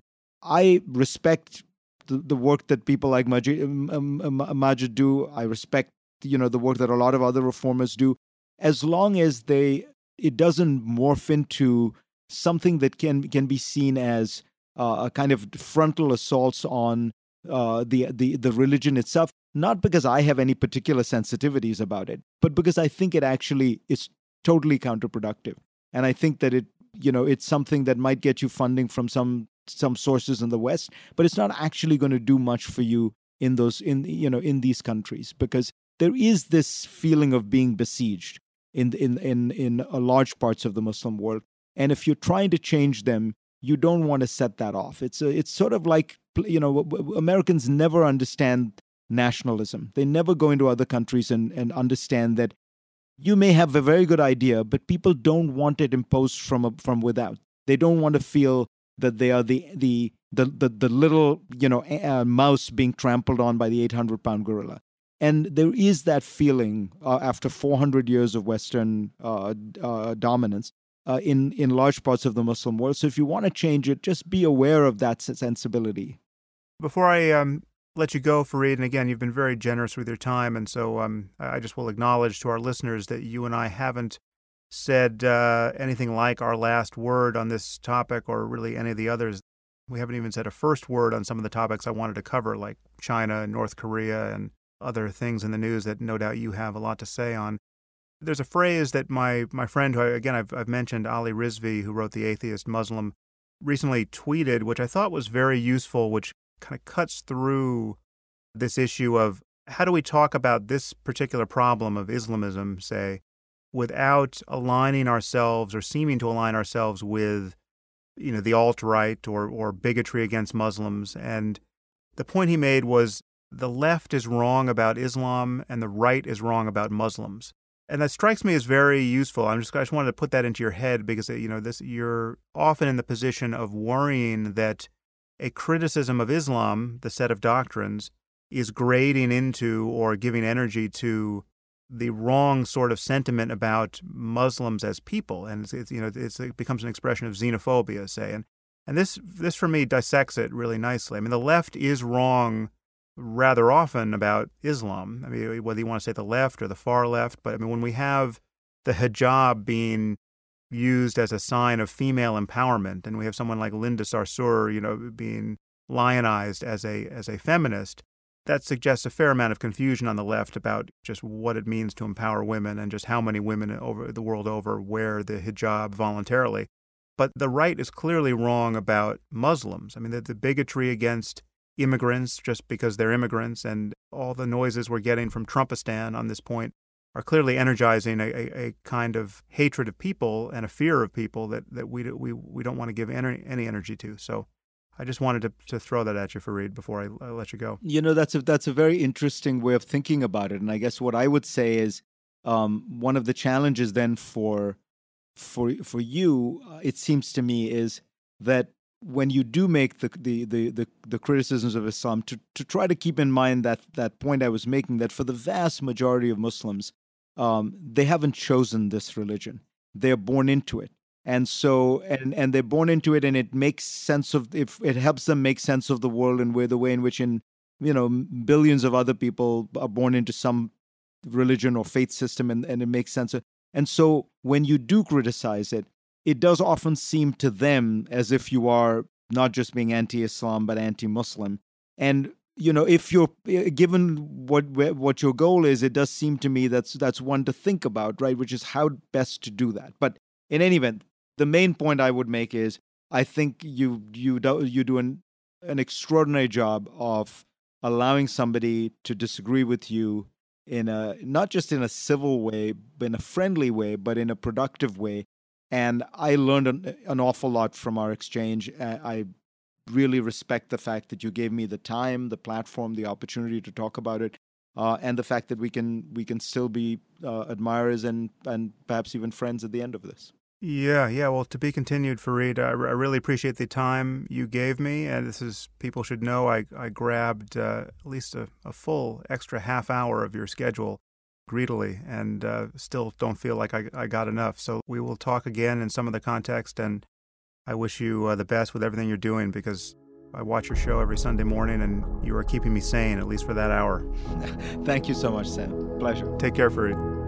I respect the, the work that people like Majid, um, Majid do. I respect, you know, the work that a lot of other reformers do, as long as they it doesn't morph into something that can can be seen as Uh, a kind of frontal assaults on uh, the, the the religion itself, not because I have any particular sensitivities about it, but because I think it actually is totally counterproductive. And I think that it, you know, it's something that might get you funding from some some sources in the West, but it's not actually going to do much for you in those in you know in these countries, because there is this feeling of being besieged in in in in a large parts of the Muslim world. And if you're trying to change them, you don't want to set that off. It's a, it's sort of like, you know, Americans never understand nationalism. They never go into other countries and, and understand that you may have a very good idea, but people don't want it imposed from a, from without. They don't want to feel that they are the the the the, the little you know uh, mouse being trampled on by the eight hundred pound gorilla. And there is that feeling uh, after four hundred years of Western uh, uh, dominance uh, in in large parts of the Muslim world. So if you want to change it, just be aware of that sensibility. Before I um, let you go, Fareed, and again, you've been very generous with your time, and so um, I just will acknowledge to our listeners that you and I haven't said uh, anything like our last word on this topic, or really any of the others. We haven't even said a first word on some of the topics I wanted to cover, like China and North Korea and other things in the news that no doubt you have a lot to say on. There's a phrase that my my friend, who I, again I've, I've mentioned, Ali Rizvi, who wrote The Atheist Muslim, recently tweeted, which I thought was very useful, which kind of cuts through this issue of how do we talk about this particular problem of Islamism, say, without aligning ourselves or seeming to align ourselves with, you know, the alt-right or or bigotry against Muslims. And the point he made was, the left is wrong about Islam and the right is wrong about Muslims. And that strikes me as very useful. I'm just, I just wanted to put that into your head, because, you know, this, you're often in the position of worrying that a criticism of Islam, the set of doctrines, is grading into or giving energy to the wrong sort of sentiment about Muslims as people. And, it's, it's, you know, it's, it becomes an expression of xenophobia, say. And, and this, this, for me, dissects it really nicely. I mean, the left is wrong rather often about Islam. I mean, whether you want to say the left or the far left, but I mean, when we have the hijab being used as a sign of female empowerment, and we have someone like Linda Sarsour, you know, being lionized as a as a feminist, that suggests a fair amount of confusion on the left about just what it means to empower women and just how many women over the world over wear the hijab voluntarily. But the right is clearly wrong about Muslims. I mean, the, the bigotry against immigrants just because they're immigrants, and all the noises we're getting from Trumpistan on this point are clearly energizing a, a, a kind of hatred of people and a fear of people that, that we, we we don't want to give any, any energy to. So I just wanted to, to throw that at you, Fareed, before I, I let you go. You know, that's a, that's a very interesting way of thinking about it. And I guess what I would say is um, one of the challenges then for, for, for you, uh, it seems to me, is that when you do make the the the the, the criticisms of Islam, to, to try to keep in mind that that point I was making, that for the vast majority of Muslims, um, they haven't chosen this religion; they're born into it, and so and and they're born into it, and it makes sense of if it helps them make sense of the world and where the way in which in you know billions of other people are born into some religion or faith system, and, and it makes sense of. And so when you do criticize it, it does often seem to them as if you are not just being anti-Islam, but anti-Muslim. And, you know, if you're given what what your goal is, it does seem to me that's that's one to think about, right, which is how best to do that. But in any event, the main point I would make is I think you you do, you do an, an extraordinary job of allowing somebody to disagree with you in a not just in a civil way, but in a friendly way, but in a productive way. And I learned an, an awful lot from our exchange. I really respect the fact that you gave me the time, the platform, the opportunity to talk about it, uh, and the fact that we can we can still be uh, admirers and, and perhaps even friends at the end of this. Yeah, yeah. Well, to be continued, Fareed. I, r- I really appreciate the time you gave me. And this is, people should know, I, I grabbed uh, at least a, a full extra half hour of your schedule greedily, and uh, still don't feel like I, I got enough. So we will talk again in some of the context, and I wish you uh, the best with everything you're doing, because I watch your show every Sunday morning, and you are keeping me sane, at least for that hour. Thank you so much, Sam. Pleasure. Take care, Fareed.